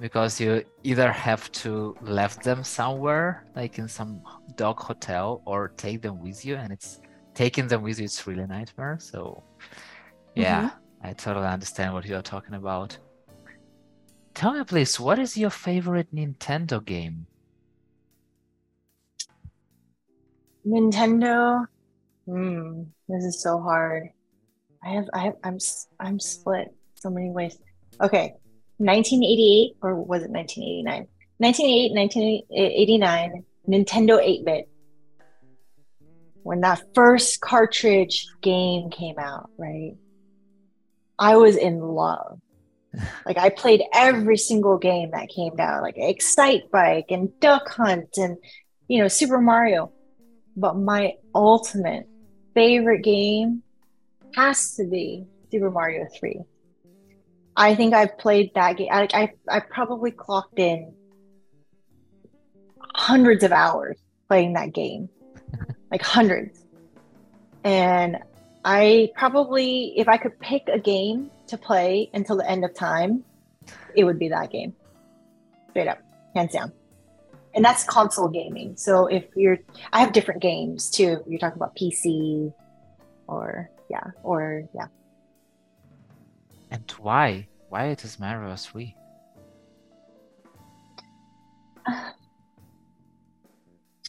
because you either have to leave them somewhere, like in some dog hotel, or take them with you, and it's taking them with you, it's really a nightmare. So yeah, mm-hmm. I totally understand what you're talking about. Tell me please, what is your favorite Nintendo game? Nintendo? Hmm, this is so hard. I have, I have, I'm, I'm split so many ways. Okay. nineteen eighty-eight, or was it nineteen eighty-nine? nineteen eighty-eight, nineteen eighty-nine, Nintendo eight-bit. When that first cartridge game came out, right? I was in love. Like, I played every single game that came out, like Excitebike and Duck Hunt and, you know, Super Mario. But my ultimate favorite game has to be Super Mario three. I think I've played that game. I, I I probably clocked in hundreds of hours playing that game, like hundreds. And I probably, if I could pick a game to play until the end of time, it would be that game. Straight up, hands down. And that's console gaming. So if you're, I have different games too. You're talking about P C, or yeah, or yeah. And why? Why it is Mario three? Uh,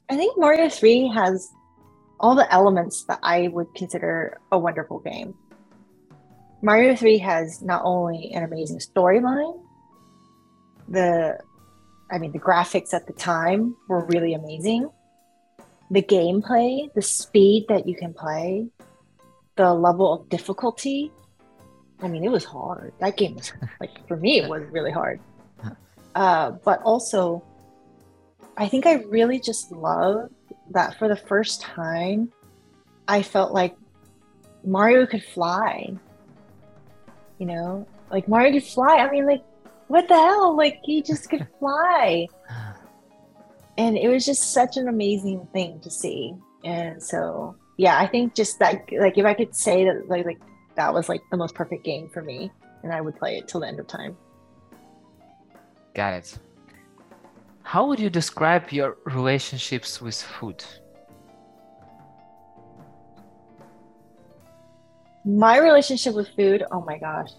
I think Mario three has all the elements that I would consider a wonderful game. Mario three has not only an amazing storyline, the, I mean, the graphics at the time were really amazing. The gameplay, the speed that you can play, the level of difficulty. I mean, it was hard. That game was, like, for me, it was really hard. Uh, but also, I think I really just loved that for the first time, I felt like Mario could fly. You know? Like, Mario could fly. I mean, like, what the hell? Like, he just could fly. And it was just such an amazing thing to see. And so, yeah, I think just that, like, if I could say that, like, like, that was like the most perfect game for me, and I would play it till the end of time. Got it. How would you describe your relationships with food? My relationship with food, oh my gosh.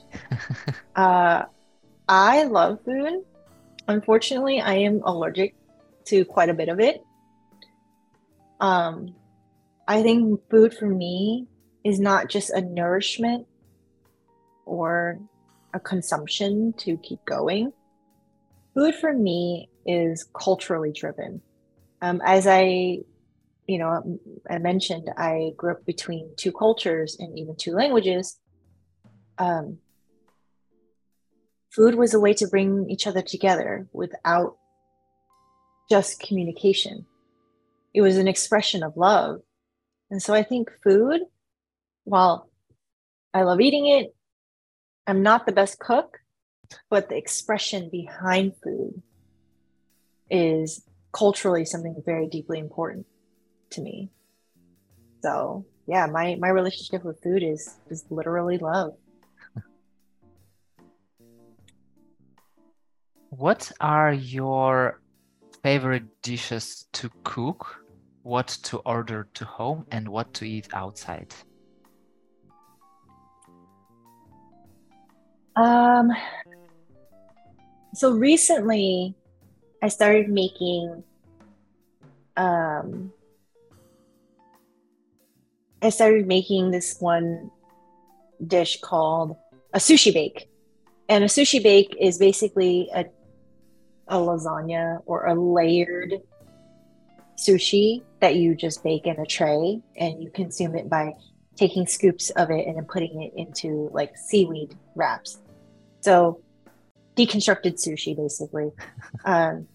uh, I love food. Unfortunately, I am allergic to quite a bit of it. Um, I think food for me is not just a nourishment or a consumption to keep going. Food for me is culturally driven. Um, as I You know, I mentioned I grew up between two cultures and even two languages. Um, food was a way to bring each other together without just communication. It was an expression of love. And so I think food, while I love eating it, I'm not the best cook, but the expression behind food is culturally something very deeply important to me. So yeah, my my relationship with food is is literally love. What are your favorite dishes to cook, what to order to home, and what to eat outside? Um so recently I started making um I started making this one dish called a sushi bake. And a sushi bake is basically a a lasagna or a layered sushi that you just bake in a tray, and you consume it by taking scoops of it and then putting it into like seaweed wraps. So deconstructed sushi, basically. um,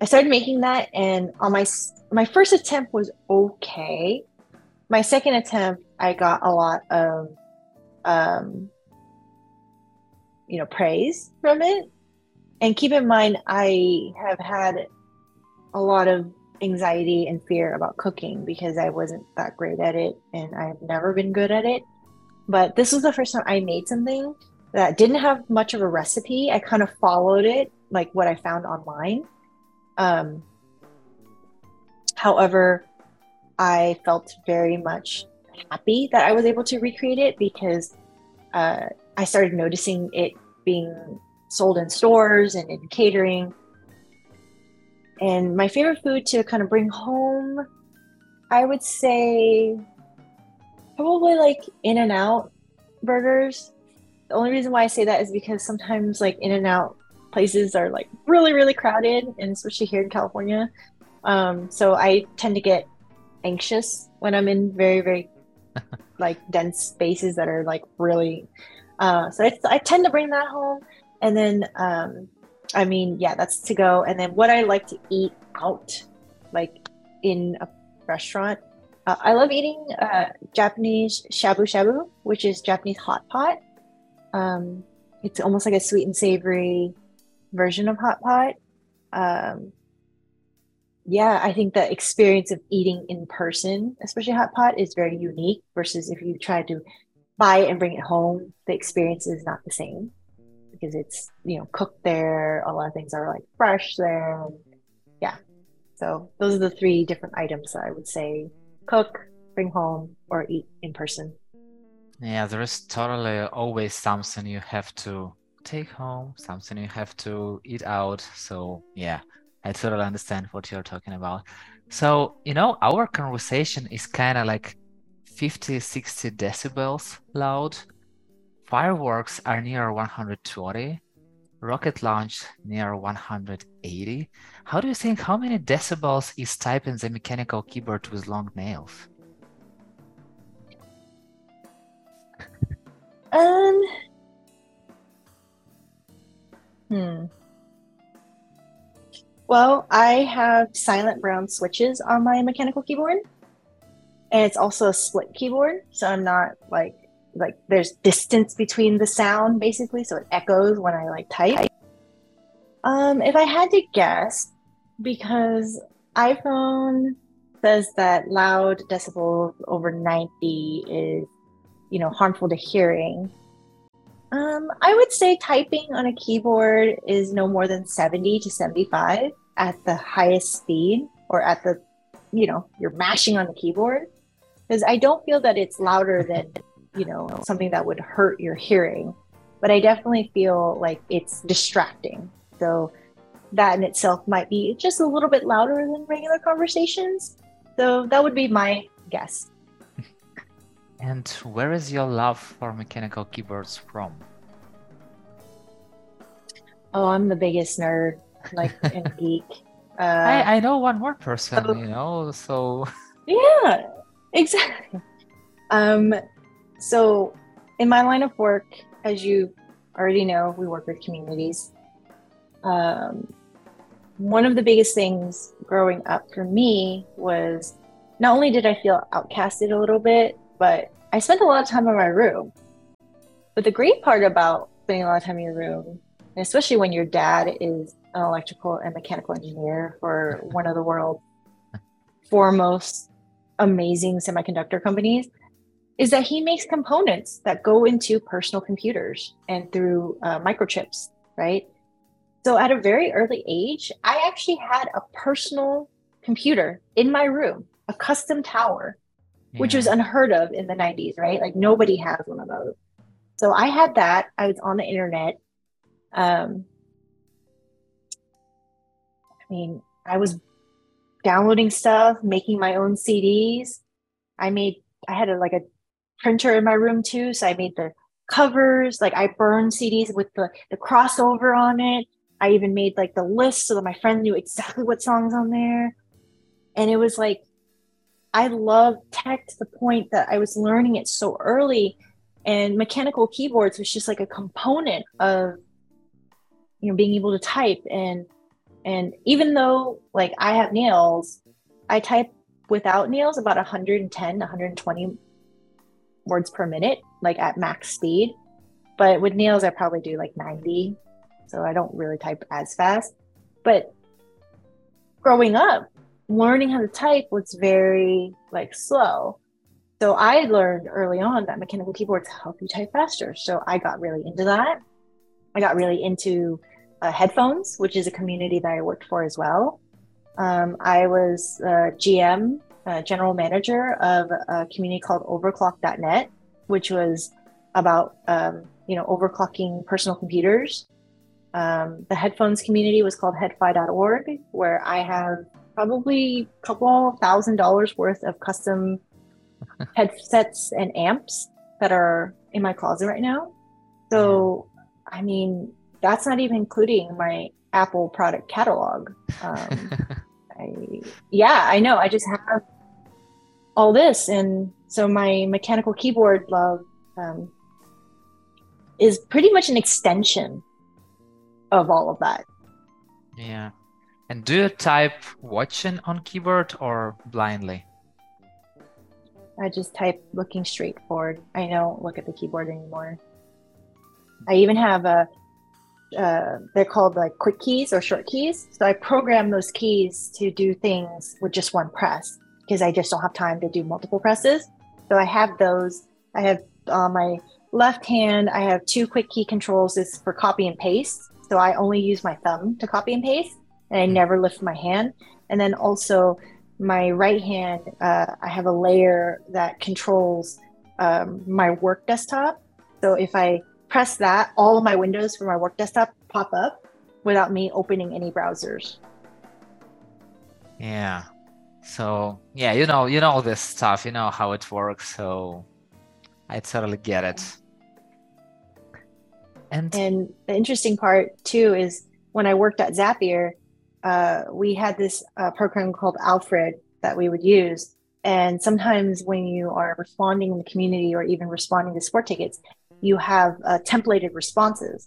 I started making that, and on my my first attempt was okay. My second attempt, I got a lot of, um, you know, praise from it. And keep in mind, I have had a lot of anxiety and fear about cooking because I wasn't that great at it, and I've never been good at it. But this was the first time I made something that didn't have much of a recipe. I kind of followed it, like what I found online. Um, however, I felt very much happy that I was able to recreate it because uh, I started noticing it being sold in stores and in catering. And my favorite food to kind of bring home, I would say probably like In-N-Out burgers. The only reason why I say that is because sometimes like In-N-Out places are like really, really crowded, and especially here in California. Um, so I tend to get anxious when I'm in very, very like dense spaces that are like really uh so it's, I tend to bring that home. And then um I mean, yeah, that's to go. And then what I like to eat out, like in a restaurant, uh, I love eating uh Japanese shabu shabu, which is Japanese hot pot. Um it's almost like a sweet and savory version of hot pot. um Yeah, I think the experience of eating in person, especially hot pot, is very unique versus if you try to buy it and bring it home, the experience is not the same because it's, you know, cooked there. A lot of things are like fresh there. Yeah. So those are the three different items that I would say cook, bring home, or eat in person. Yeah, there is totally always something you have to take home, something you have to eat out. So yeah. I totally understand what you're talking about. So, you know, our conversation is kind of like fifty, sixty decibels loud. Fireworks are near one hundred twenty. Rocket launch near one hundred eighty. How do you think, how many decibels is typing the mechanical keyboard with long nails? um. Hmm. Well, I have silent brown switches on my mechanical keyboard, and it's also a split keyboard. So I'm not like, like there's distance between the sound basically. So it echoes when I like type. Um, if I had to guess, because iPhone says that loud decibels over ninety is, you know, harmful to hearing. Um, I would say typing on a keyboard is no more than seventy to seventy-five at the highest speed, or at the, you know, you're mashing on the keyboard, because I don't feel that it's louder than, you know, something that would hurt your hearing, but I definitely feel like it's distracting. So that in itself might be just a little bit louder than regular conversations. So that would be my guess. And where is your love for mechanical keyboards from? Oh, I'm the biggest nerd, like, and geek. Uh, I, I know one more person, so, you know, so... Yeah, exactly. Um, so in my line of work, as you already know, we work with communities. Um, one of the biggest things growing up for me was, not only did I feel outcasted a little bit, but I spent a lot of time in my room. But the great part about spending a lot of time in your room, and especially when your dad is an electrical and mechanical engineer for one of the world's foremost amazing semiconductor companies, is that he makes components that go into personal computers and through uh, microchips, right? So at a very early age, I actually had a personal computer in my room, a custom tower. Yeah. Which was unheard of in the nineties, right? Like nobody has one of those. So I had that. I was on the internet. Um, I mean, I was downloading stuff, making my own C Ds. I made, I had a, like a printer in my room too. So I made the covers, like I burned C Ds with the, the crossover on it. I even made like the list so that my friend knew exactly what songs on there. And it was like, I love tech to the point that I was learning it so early, and mechanical keyboards was just like a component of, you know, being able to type. And, and even though like I have nails, I type without nails about one hundred ten, one hundred twenty words per minute, like at max speed. But with nails, I probably do like ninety. So I don't really type as fast, but growing up, learning how to type was very like slow. So I learned early on that mechanical keyboards help you type faster. So I got really into that. I got really into uh, headphones, which is a community that I worked for as well. Um, I was uh, G M, uh, general manager of a community called overclock dot net, which was about, um, you know, overclocking personal computers. Um, the headphones community was called headfi dot org, where I have probably a couple thousand dollars worth of custom headsets and amps that are in my closet right now. So, I mean, that's not even including my Apple product catalog. Um, I, yeah, I know. I just have all this. And so my mechanical keyboard love um, is pretty much an extension of all of that. Yeah. And do you type watching on keyboard or blindly? I just type looking straight forward. I don't look at the keyboard anymore. I even have a, uh, they're called like quick keys or short keys. So I program those keys to do things with just one press because I just don't have time to do multiple presses. So I have those. I have on my left hand, I have two quick key controls. This is for copy and paste. So I only use my thumb to copy and paste. And I never lift my hand. And then also my right hand, uh, I have a layer that controls um, my work desktop. So if I press that, all of my windows for my work desktop pop up without me opening any browsers. Yeah. So yeah, you know, you know this stuff, you know how it works. So I totally get it. And, and the interesting part too is when I worked at Zapier, Uh, we had this uh, program called Alfred that we would use. And sometimes when you are responding in the community or even responding to support tickets, you have uh, templated responses.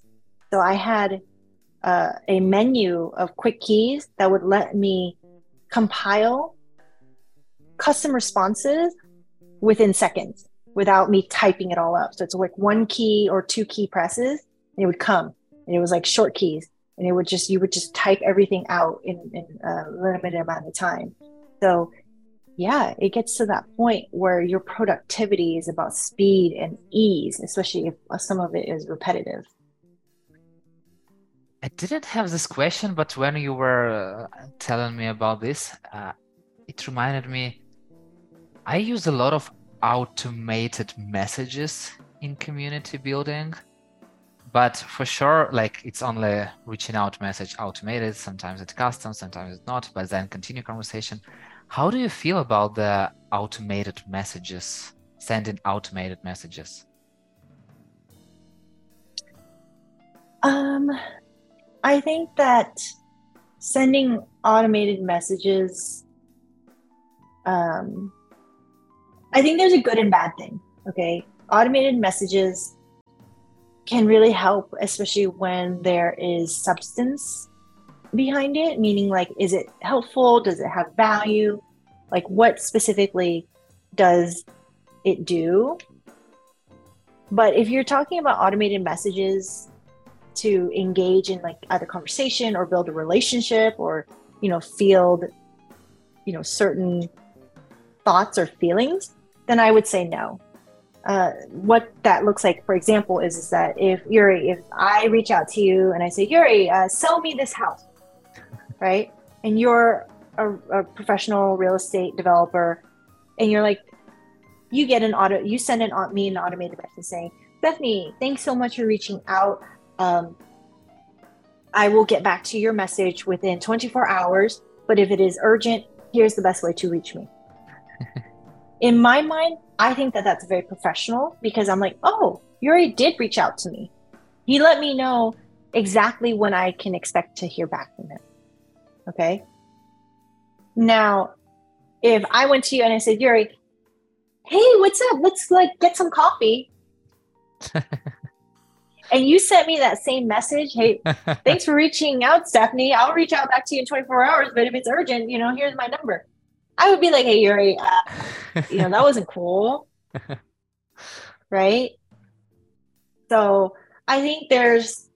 So I had uh, a menu of quick keys that would let me compile custom responses within seconds without me typing it all up. So it's like one key or two key presses and it would come, and it was like short keys. And it would just, you would just type everything out in, in a limited amount of time. So yeah, it gets to that point where your productivity is about speed and ease, especially if some of it is repetitive. I didn't have this question, but when you were uh, telling me about this, uh, it reminded me, I use a lot of automated messages in community building, but for sure, like, it's only reaching out message automated. Sometimes it's custom, sometimes it's not, but then continue conversation. How do you feel about the automated messages, sending automated messages? Um, I think that sending automated messages, um, I think there's a good and bad thing, okay? Automated messages can really help, especially when there is substance behind it, meaning, like, is it helpful? Does it have value? Like, what specifically does it do? But if you're talking about automated messages to engage in, like, either conversation or build a relationship or, you know, field, you know, certain thoughts or feelings, then I would say no. Uh, what that looks like, for example, is, is that if Yuri, if I reach out to you and I say, Yuri, uh, sell me this house, right? And you're a, a professional real estate developer, and you're like, you get an auto, you send an me an automated message saying, Stephanie, thanks so much for reaching out. Um, I will get back to your message within twenty-four hours, but if it is urgent, here's the best way to reach me. In my mind, I think that that's very professional, because I'm like, oh, Yuri did reach out to me. He let me know exactly when I can expect to hear back from him. Okay. Now, if I went to you and I said, Yuri, hey, what's up? Let's, like, get some coffee. And you sent me that same message. Hey, thanks for reaching out, Stephanie. I'll reach out back to you in twenty-four hours, but if it's urgent, you know, here's my number. I would be like, hey, Yuri, uh, you know, that wasn't cool. Right? So I think there's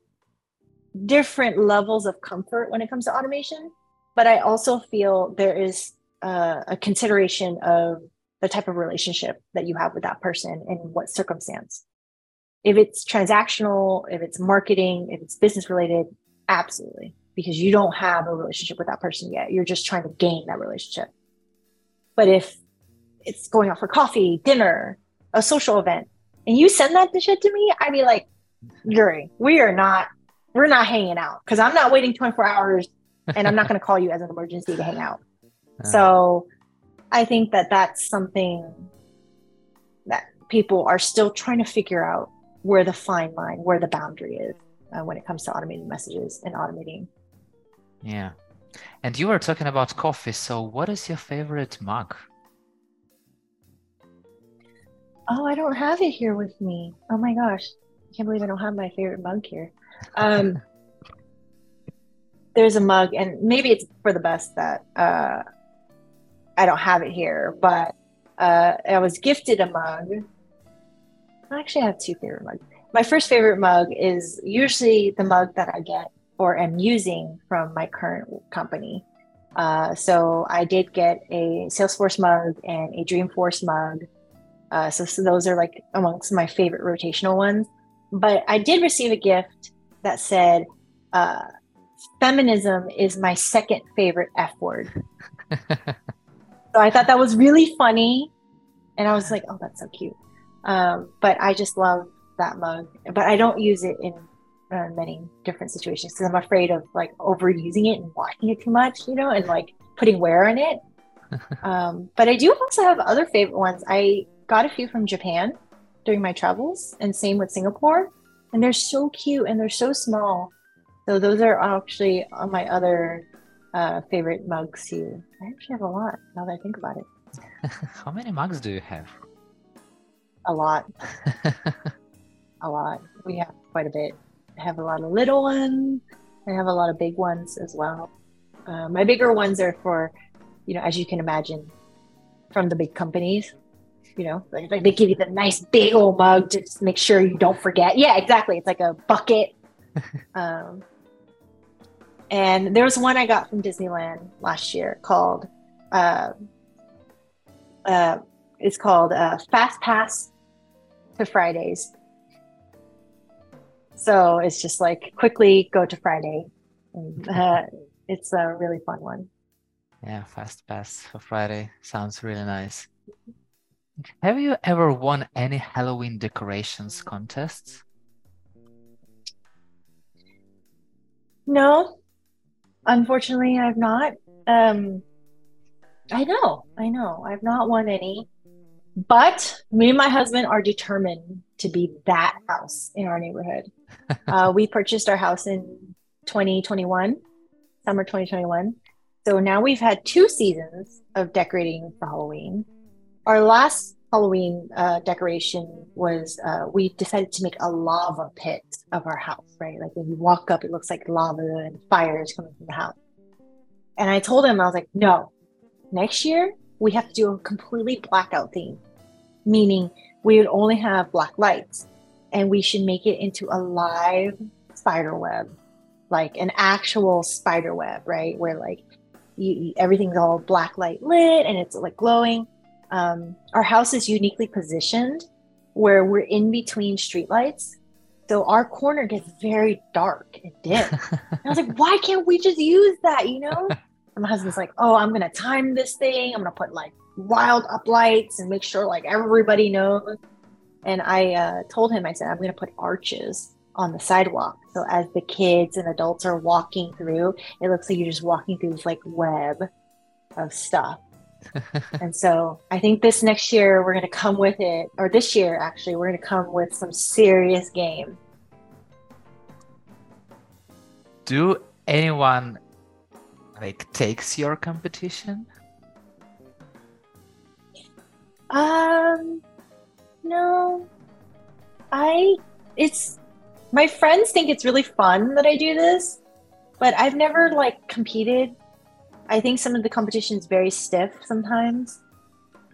different levels of comfort when it comes to automation, but I also feel there is uh, a consideration of the type of relationship that you have with that person and what circumstance. If it's transactional, if it's marketing, if it's business related, absolutely, because you don't have a relationship with that person yet. You're just trying to gain that relationship. But if it's going out for coffee, dinner, a social event, and you send that shit to me, I'd be like, Yuri, we are not, we're not hanging out, because I'm not waiting twenty-four hours, and I'm not going to call you as an emergency to hang out. Uh, so I think that that's something that people are still trying to figure out, where the fine line, where the boundary is uh, when it comes to automated messages and automating. Yeah. And you were talking about coffee, so what is your favorite mug? Oh, I don't have it here with me. Oh my gosh. I can't believe I don't have my favorite mug here. Um, there's a mug, and maybe it's for the best that uh, I don't have it here, but uh, I was gifted a mug. I actually have two favorite mugs. My first favorite mug is usually the mug that I get or am using from my current company. Uh, so I did get a Salesforce mug and a Dreamforce mug. Uh, so, so those are, like, amongst my favorite rotational ones. But I did receive a gift that said, uh, feminism is my second favorite F word. So I thought that was really funny. And I was like, oh, that's so cute. Um, but I just love that mug. But I don't use it in Uh, many different situations, because I'm afraid of, like, overusing it and washing it too much, you know, and, like, putting wear on it. Um, but I do also have other favorite ones. I got a few from Japan during my travels, and same with Singapore. And they're so cute and they're so small. So those are actually my other uh, favorite mugs too. I actually have a lot, now that I think about it. How many mugs do you have? A lot. A lot. We have quite a bit. I have a lot of little ones. I have a lot of big ones as well. Uh, my bigger ones are for, you know, as you can imagine, from the big companies. You know, like, like they give you the nice big old mug to just make sure you don't forget. Yeah, exactly. It's like a bucket. um, and there was one I got from Disneyland last year called uh, uh, it's called uh, Fast Pass to Fridays. So it's just like quickly go to Friday. And, uh, it's a really fun one. Yeah, Fast Pass for Friday sounds really nice. Have you ever won any Halloween decorations contests? No, unfortunately, I've not. Um, I know, I know, I've not won any. But me and my husband are determined to be that house in our neighborhood. uh, we purchased our house in twenty twenty-one, summer twenty twenty-one. So now we've had two seasons of decorating for Halloween. Our last Halloween uh, decoration was uh, we decided to make a lava pit of our house, right? Like when you walk up, it looks like lava and fire is coming from the house. And I told him, I was like, no, next year we have to do a completely blackout theme, meaning we would only have black lights, and we should make it into a live spider web, like an actual spider web, right? Where like you, you, everything's all black light lit and it's like glowing. Um, our house is uniquely positioned where we're in between streetlights. So our corner gets very dark and dim. And I was like, why can't we just use that, you know? And my husband's like, oh, I'm going to time this thing. I'm going to put like wild up lights and make sure like everybody knows. And I uh, told him, I said, I'm going to put arches on the sidewalk. So as the kids and adults are walking through, it looks like you're just walking through this like web of stuff. And so I think this next year we're going to come with it, or this year actually, we're going to come with some serious game. Do anyone like takes your competition? Um, no, I, it's, my friends think it's really fun that I do this, but I've never like competed. I think some of the competition is very stiff sometimes,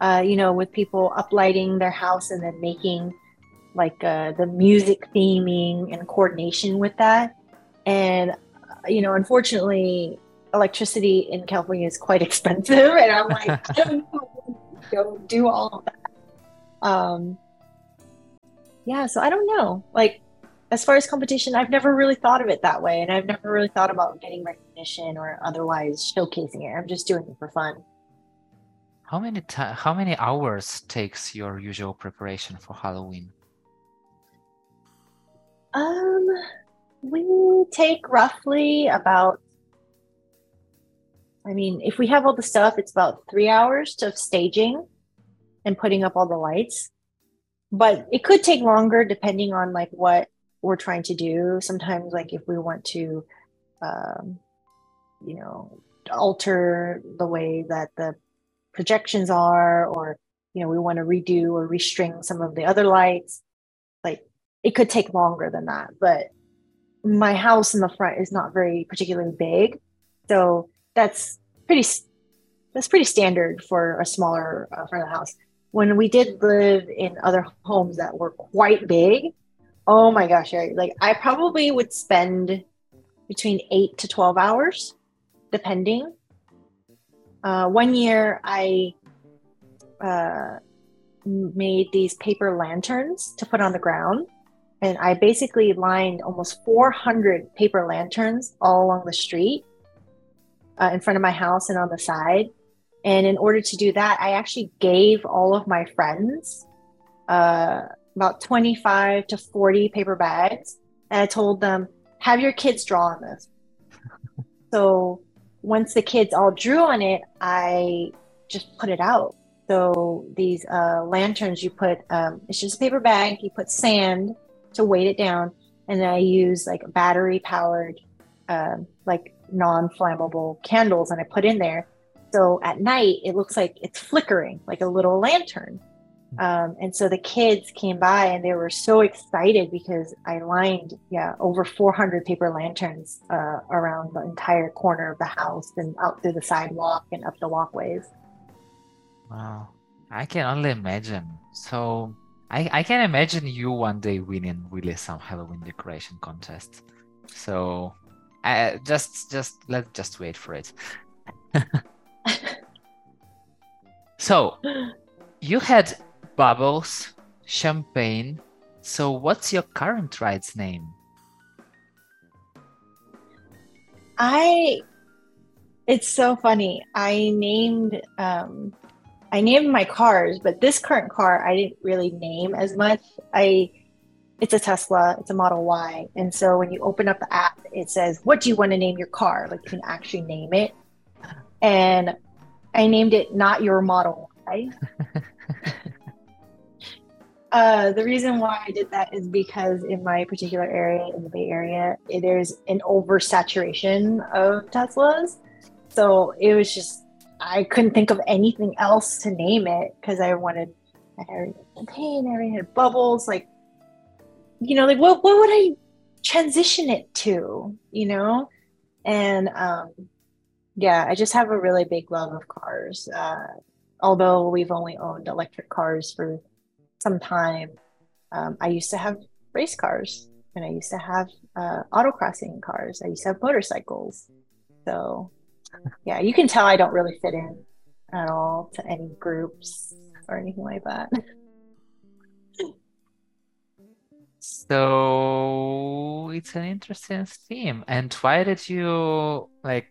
uh, you know, with people uplighting their house and then making like uh, the music theming and coordination with that. And, you know, unfortunately, electricity in California is quite expensive. And I'm like, I don't know, don't do all of that. Um, yeah, so I don't know. Like, as far as competition, I've never really thought of it that way. And I've never really thought about getting recognition or otherwise showcasing it. I'm just doing it for fun. How many ta- how many hours takes your usual preparation for Halloween? Um, we take roughly about, I mean, if we have all the stuff, it's about three hours of staging and putting up all the lights. But it could take longer depending on like what we're trying to do. Sometimes like if we want to um you know alter the way that the projections are, or you know we want to redo or restring some of the other lights, like it could take longer than that. But my house in the front is not very particularly big, so that's pretty that's pretty standard for a smaller uh, front of the house. When we did live in other homes that were quite big, oh my gosh, Eric, like I probably would spend between eight to twelve hours, depending. Uh, one year I uh, made these paper lanterns to put on the ground. And I basically lined almost four hundred paper lanterns all along the street uh, in front of my house and on the side. And in order to do that, I actually gave all of my friends uh about twenty-five to forty paper bags. And I told them, have your kids draw on this. So once the kids all drew on it, I just put it out. So these uh, lanterns, you put, um, it's just a paper bag, you put sand to weight it down. And then I use like battery powered, um, like non-flammable candles, and I put in there. So at night, it looks like it's flickering, like a little lantern. Um, and so the kids came by and they were so excited because I lined, yeah, over four hundred paper lanterns uh, around the entire corner of the house and out through the sidewalk and up the walkways. Wow. I can only imagine. So I, I can imagine you one day winning really some Halloween decoration contest. So I, just, just, let's just wait for it. So You had bubbles, champagne. So what's your current ride's name? I, it's so funny. I named, um, I named my cars, but this current car, I didn't really name as much. I, it's a Tesla, it's a Model Y. And so when you open up the app, it says, what do you want to name your car? Like you can actually name it. And I named it Not Your Model Y. Uh, the reason why I did that is because in my particular area, in the Bay Area, it, there's an oversaturation of Teslas. So it was just, I couldn't think of anything else to name it because I wanted, I already had pain, I already had bubbles. Like, you know, like what, what would I transition it to, you know? And um, yeah, I just have a really big love of cars. Uh, although we've only owned electric cars for some time. Um, I used to have race cars and I used to have uh, autocrossing cars. I used to have motorcycles. So yeah, you can tell I don't really fit in at all to any groups or anything like that. So it's an interesting theme. And why did you like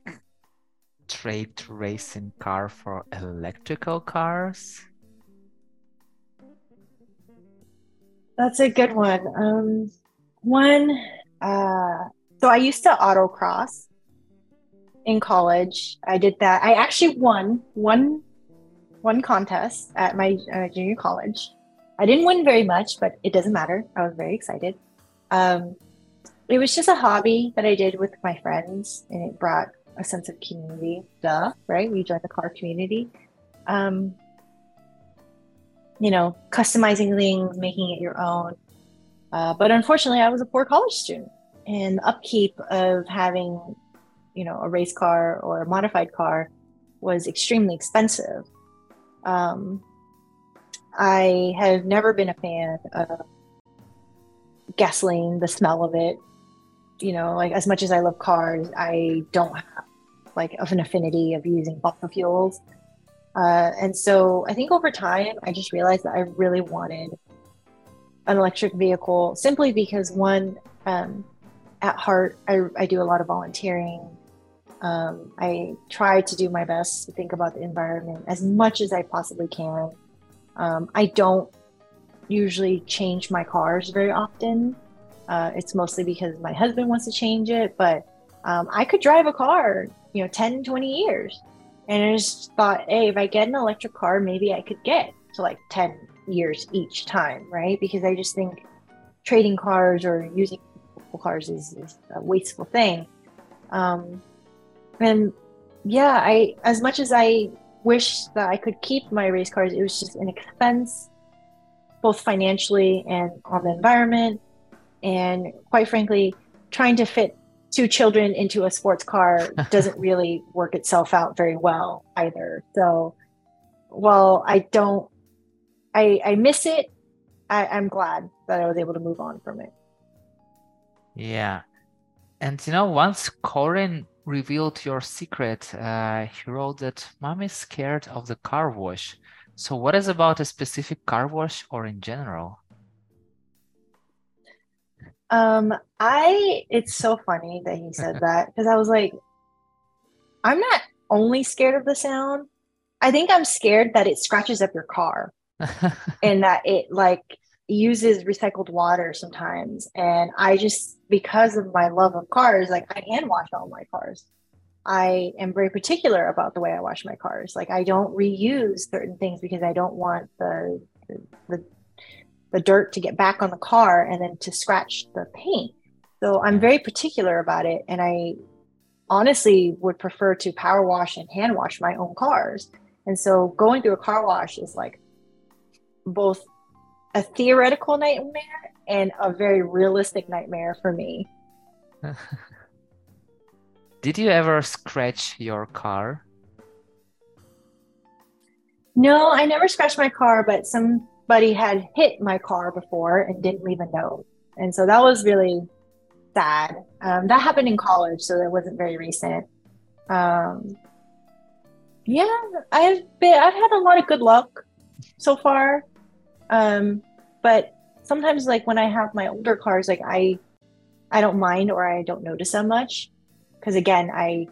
trade racing car for electrical cars? That's a good one. Um, one, uh, so I used to autocross in college. I did that. I actually won one, one contest at my uh, junior college. I didn't win very much, but it doesn't matter. I was very excited. Um, it was just a hobby that I did with my friends, and it brought a sense of community. Duh, right? You join the car community. Um, you know, customizing things, making it your own. Uh, but unfortunately, I was a poor college student, and the upkeep of having, you know, a race car or a modified car was extremely expensive. Um, I have never been a fan of gasoline, the smell of it. You know, like as much as I love cars, I don't have like an affinity of using fossil fuels. Uh, and so I think over time, I just realized that I really wanted an electric vehicle simply because one, um, at heart, I, I do a lot of volunteering. Um, I try to do my best to think about the environment as much as I possibly can. Um, I don't usually change my cars very often. Uh, it's mostly because my husband wants to change it, but um, I could drive a car, you know, ten, twenty years. And I just thought, hey, if I get an electric car, maybe I could get to like ten years each time, right? Because I just think trading cars or using cars is, is a wasteful thing. Um, and yeah, I as much as I wish that I could keep my race cars, it was just an expense, both financially and on the environment. And quite frankly, trying to fit two children into a sports car doesn't really work itself out very well either. So while I don't, I, I miss it, I, I'm glad that I was able to move on from it. Yeah. And you know, once Corin revealed your secret, uh, he wrote that mom is scared of the car wash. So what is about a specific car wash or in general? Um, I, it's so funny that he said that because I was like, I'm not only scared of the sound. I think I'm scared that it scratches up your car and that it like uses recycled water sometimes. And I just, because of my love of cars, like I hand wash all my cars. I am very particular about the way I wash my cars. Like I don't reuse certain things because I don't want the, the, the the dirt to get back on the car and then to scratch the paint. So I'm very particular about it. And I honestly would prefer to power wash and hand wash my own cars. And so going through a car wash is like both a theoretical nightmare and a very realistic nightmare for me. Did you ever scratch your car? No, I never scratched my car, but some Somebody had hit my car before and didn't leave a note, and so that was really sad. Um, that happened in college, so that wasn't very recent. Um, yeah, I've been, I've had a lot of good luck so far. Um, but sometimes, like, when I have my older cars, like, I I don't mind, or I don't notice that much. Because, again, I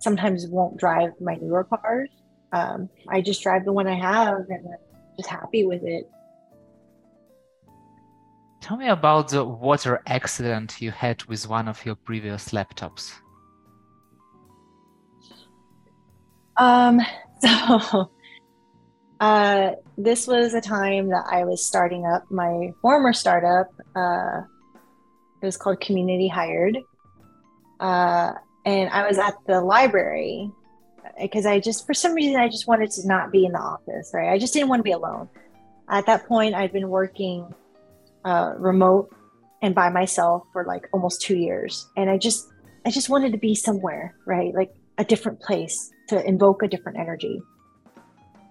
sometimes won't drive my newer cars. Um, I just drive the one I have, and I'm just happy with it. Tell me about the water accident you had with one of your previous laptops. Um, so uh, this was a time that I was starting up my former startup. Uh, it was called Community Hired. Uh, and I was at the library because I just, for some reason, I just wanted to not be in the office, right? I just didn't want to be alone. At that point, I'd been working Uh, remote and by myself for like almost two years. And I just, I just wanted to be somewhere, right? Like a different place to invoke a different energy.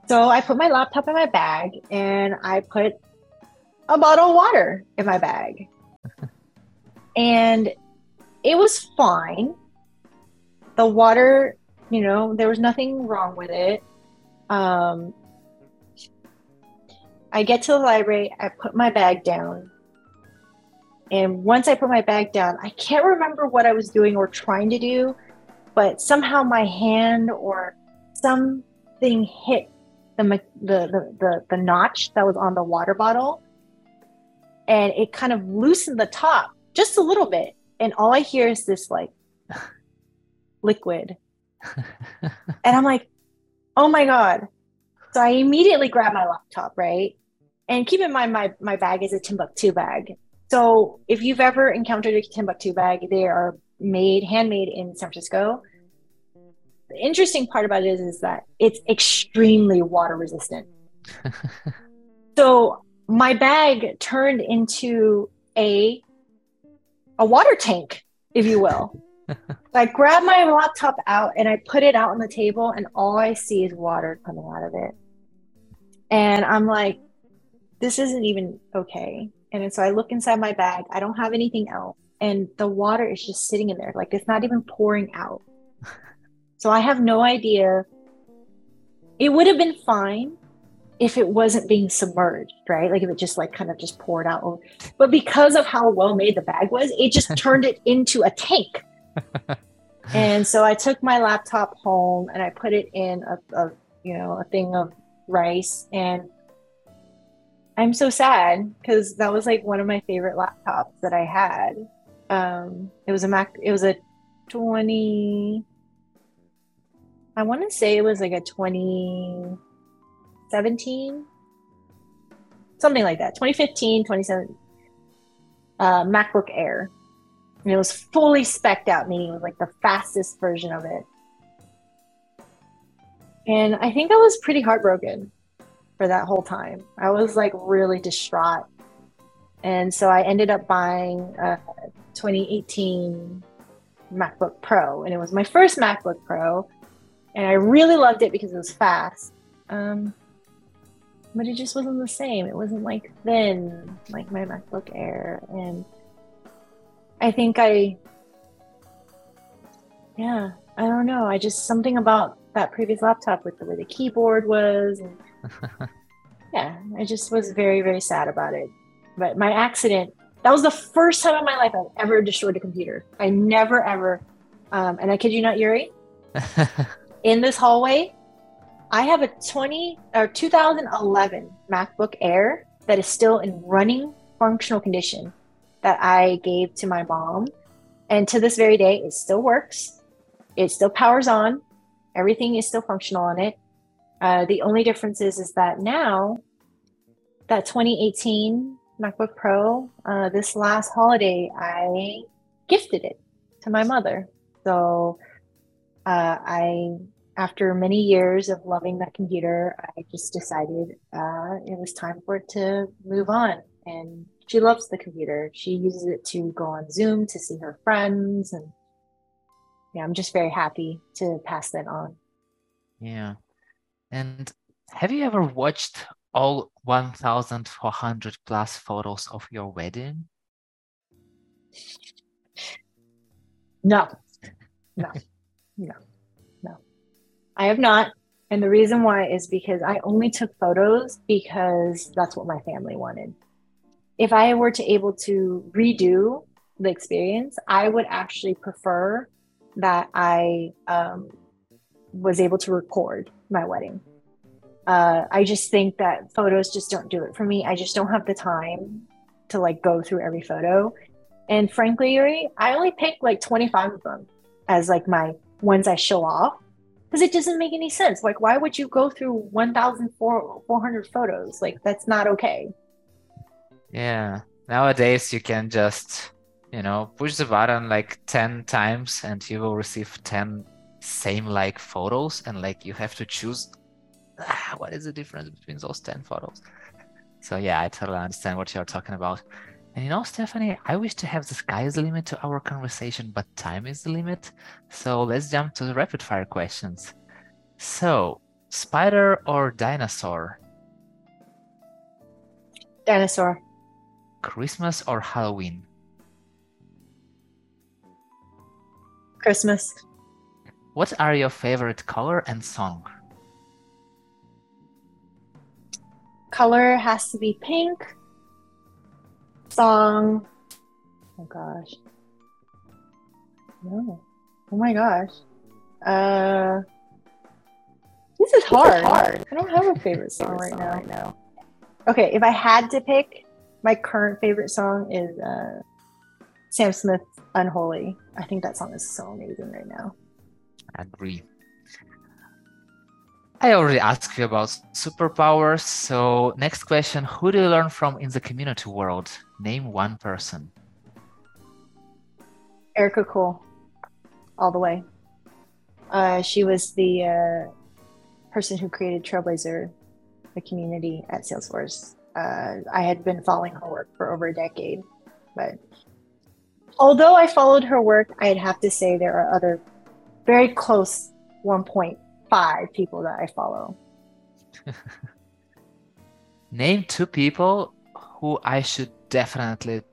So I put my laptop in my bag and I put a bottle of water in my bag. And it was fine. The water, you know, there was nothing wrong with it. Um, I get to the library, I put my bag down. And once I put my bag down, I can't remember what I was doing or trying to do, but somehow my hand or something hit the the the, the, the notch that was on the water bottle. And it kind of loosened the top just a little bit. And all I hear is this like liquid. And I'm like, oh my God. So I immediately grabbed my laptop, right? And keep in mind, my, my bag is a Timbuk two bag. So if you've ever encountered a Timbuk two bag, they are made, handmade in San Francisco. The interesting part about it is, is that it's extremely water resistant. So my bag turned into a, a water tank, if you will. So I grabbed my laptop out and I put it out on the table, and all I see is water coming out of it. And I'm like, this isn't even okay. And so I look inside my bag. I don't have anything else. And the water is just sitting in there. Like, it's not even pouring out. So I have no idea. It would have been fine if it wasn't being submerged, right? Like if it just like kind of just poured out. Over. But because of how well made the bag was, it just turned it into a tank. And so I took my laptop home and I put it in a, a, you know, a thing of rice, and I'm so sad because that was like one of my favorite laptops that I had. Um, it was a Mac. It was a twenty. I want to say it was like a twenty seventeen, something like that. twenty fifteen, twenty seventeen uh, MacBook Air. And it was fully spec'd out, meaning it was like the fastest version of it. And I think I was pretty heartbroken for that whole time. I was like really distraught. And so I ended up buying a twenty eighteen MacBook Pro. And it was my first MacBook Pro. And I really loved it because it was fast. Um, but it just wasn't the same. It wasn't like thin, like my MacBook Air. And I think I, yeah, I don't know. I just, something about that previous laptop with the way the keyboard was. And yeah, I just was very, very sad about it. But my accident, that was the first time in my life I've ever destroyed a computer. I never, ever, um, and I kid you not, Yuri, in this hallway, I have a twenty or twenty eleven MacBook Air that is still in running functional condition, that I gave to my mom. And to this very day, it still works. It still powers on. Everything is still functional on it. Uh, the only difference is, is that now, that twenty eighteen MacBook Pro, uh, this last holiday, I gifted it to my mother. So uh, I, after many years of loving that computer, I just decided uh, it was time for it to move on. And she loves the computer. She uses it to go on Zoom to see her friends. And yeah, I'm just very happy to pass that on. Yeah. And have you ever watched all one thousand four hundred plus photos of your wedding? No, no, no, no. I have not. And the reason why is because I only took photos because that's what my family wanted. If I were to able to redo the experience, I would actually prefer that I um, was able to record my wedding. Uh, I just think that photos just don't do it for me. I just don't have the time to like go through every photo. And frankly, Yuri, I only picked like twenty-five of them as like my ones I show off. Because it doesn't make any sense. Like, why would you go through one thousand four hundred photos? Like, that's not okay. Yeah. Nowadays, you can just, you know, push the button like ten times and you will receive ten same like photos. And like, you have to choose ah, what is the difference between those ten photos? So yeah, I totally understand what you're talking about. And you know, Stephanie, I wish to have the sky is the limit to our conversation, but time is the limit. So let's jump to the rapid fire questions. So, spider or dinosaur? Dinosaur. Christmas or Halloween? Christmas. What are your favorite color and song? Color has to be pink. Song, oh gosh, no, oh my gosh, uh, this is hard. hard. I don't have a favorite song favorite right song. now. Okay, if I had to pick, my current favorite song is uh, Sam Smith's "Unholy." I think that song is so amazing right now. I agree. I already asked you about superpowers, so next question, who do you learn from in the community world? Name one person. Erica Kuhl, all the way. Uh, she was the uh, person who created Trailblazer, the community at Salesforce. Uh, I had been following her work for over a decade, but although I followed her work, I'd have to say there are other very close one point five people that I follow. Name two people who I should definitely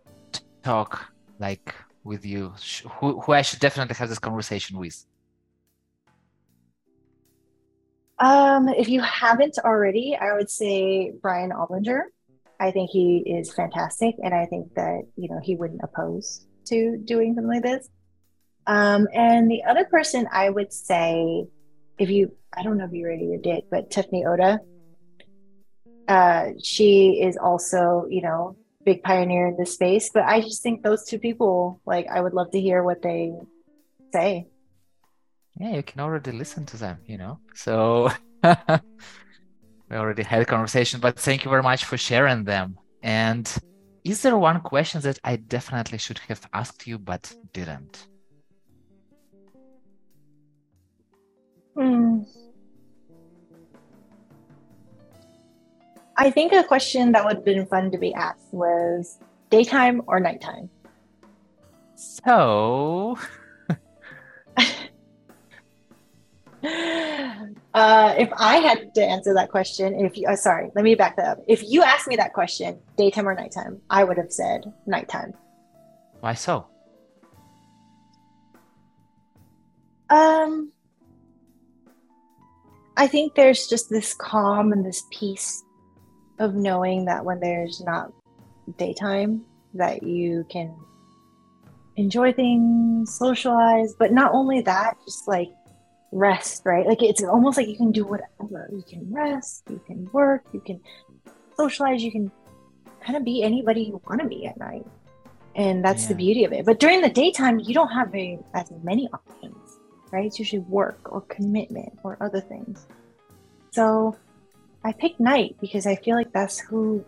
talk like with you, who, who I should definitely have this conversation with. Um, if you haven't already, I would say Brian Oblinger. I think he is fantastic. And I think that, you know, he wouldn't oppose to doing something like this. Um, and the other person I would say, if you, I don't know if you already did, but Tiffany Oda, uh, she is also, you know, big pioneer in this space. But I just think those two people, like, I would love to hear what they say. Yeah, you can already listen to them, you know. So we already had a conversation, but thank you very much for sharing them. And is there one question that I definitely should have asked you but didn't? Hmm. I think a question that would have been fun to be asked was daytime or nighttime. So, uh, if I had to answer that question, if you, uh, sorry, let me back that up. If you asked me that question, daytime or nighttime, I would have said nighttime. Why so? Um. I think there's just this calm and this peace of knowing that when there's not daytime, that you can enjoy things, socialize, but not only that, just like rest, right? Like it's almost like you can do whatever. You can rest, you can work, you can socialize, you can kind of be anybody you want to be at night. And that's yeah. the beauty of it. But during the daytime, you don't have very, as many options. Right? It's usually work or commitment or other things. So I pick night because I feel like that's who,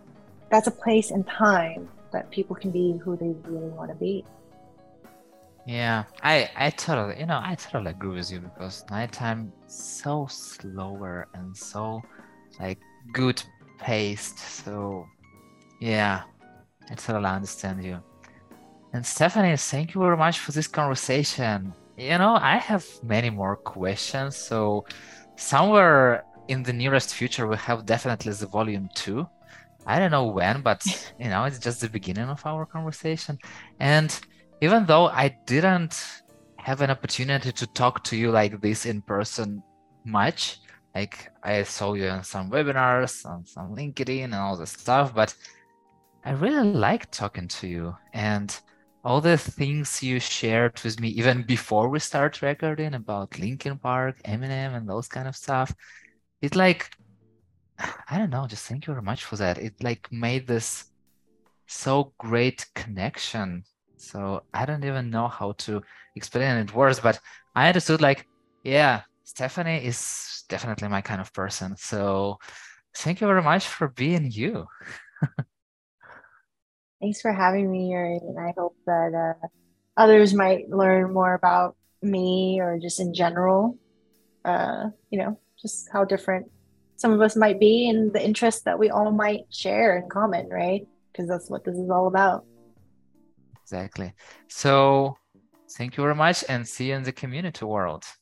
that's a place and time that people can be who they really want to be. Yeah, I, I totally, you know, I totally agree with you because nighttime is so slower and so like good paced. So yeah, I totally understand you. And Stephanie, thank you very much for this conversation. You know, I have many more questions. So somewhere in the nearest future, we'll have definitely the volume two. I don't know when, but, you know, it's just the beginning of our conversation. And even though I didn't have an opportunity to talk to you like this in person much, Like I saw you in some webinars and some LinkedIn and all this stuff, but I really like talking to you and all the things you shared with me even before we start recording about Linkin Park, Eminem, and those kind of stuff. It's like, I don't know, just thank you very much for that. It like made this so great connection. So I don't even know how to explain it worse, but I understood like, yeah, Stephanie is definitely my kind of person. So thank you very much for being you. Thanks for having me here. And I hope that uh, others might learn more about me or just in general, uh, you know, just how different some of us might be and the interests that we all might share in common, right? Because that's what this is all about. Exactly. So thank you very much and see you in the community world.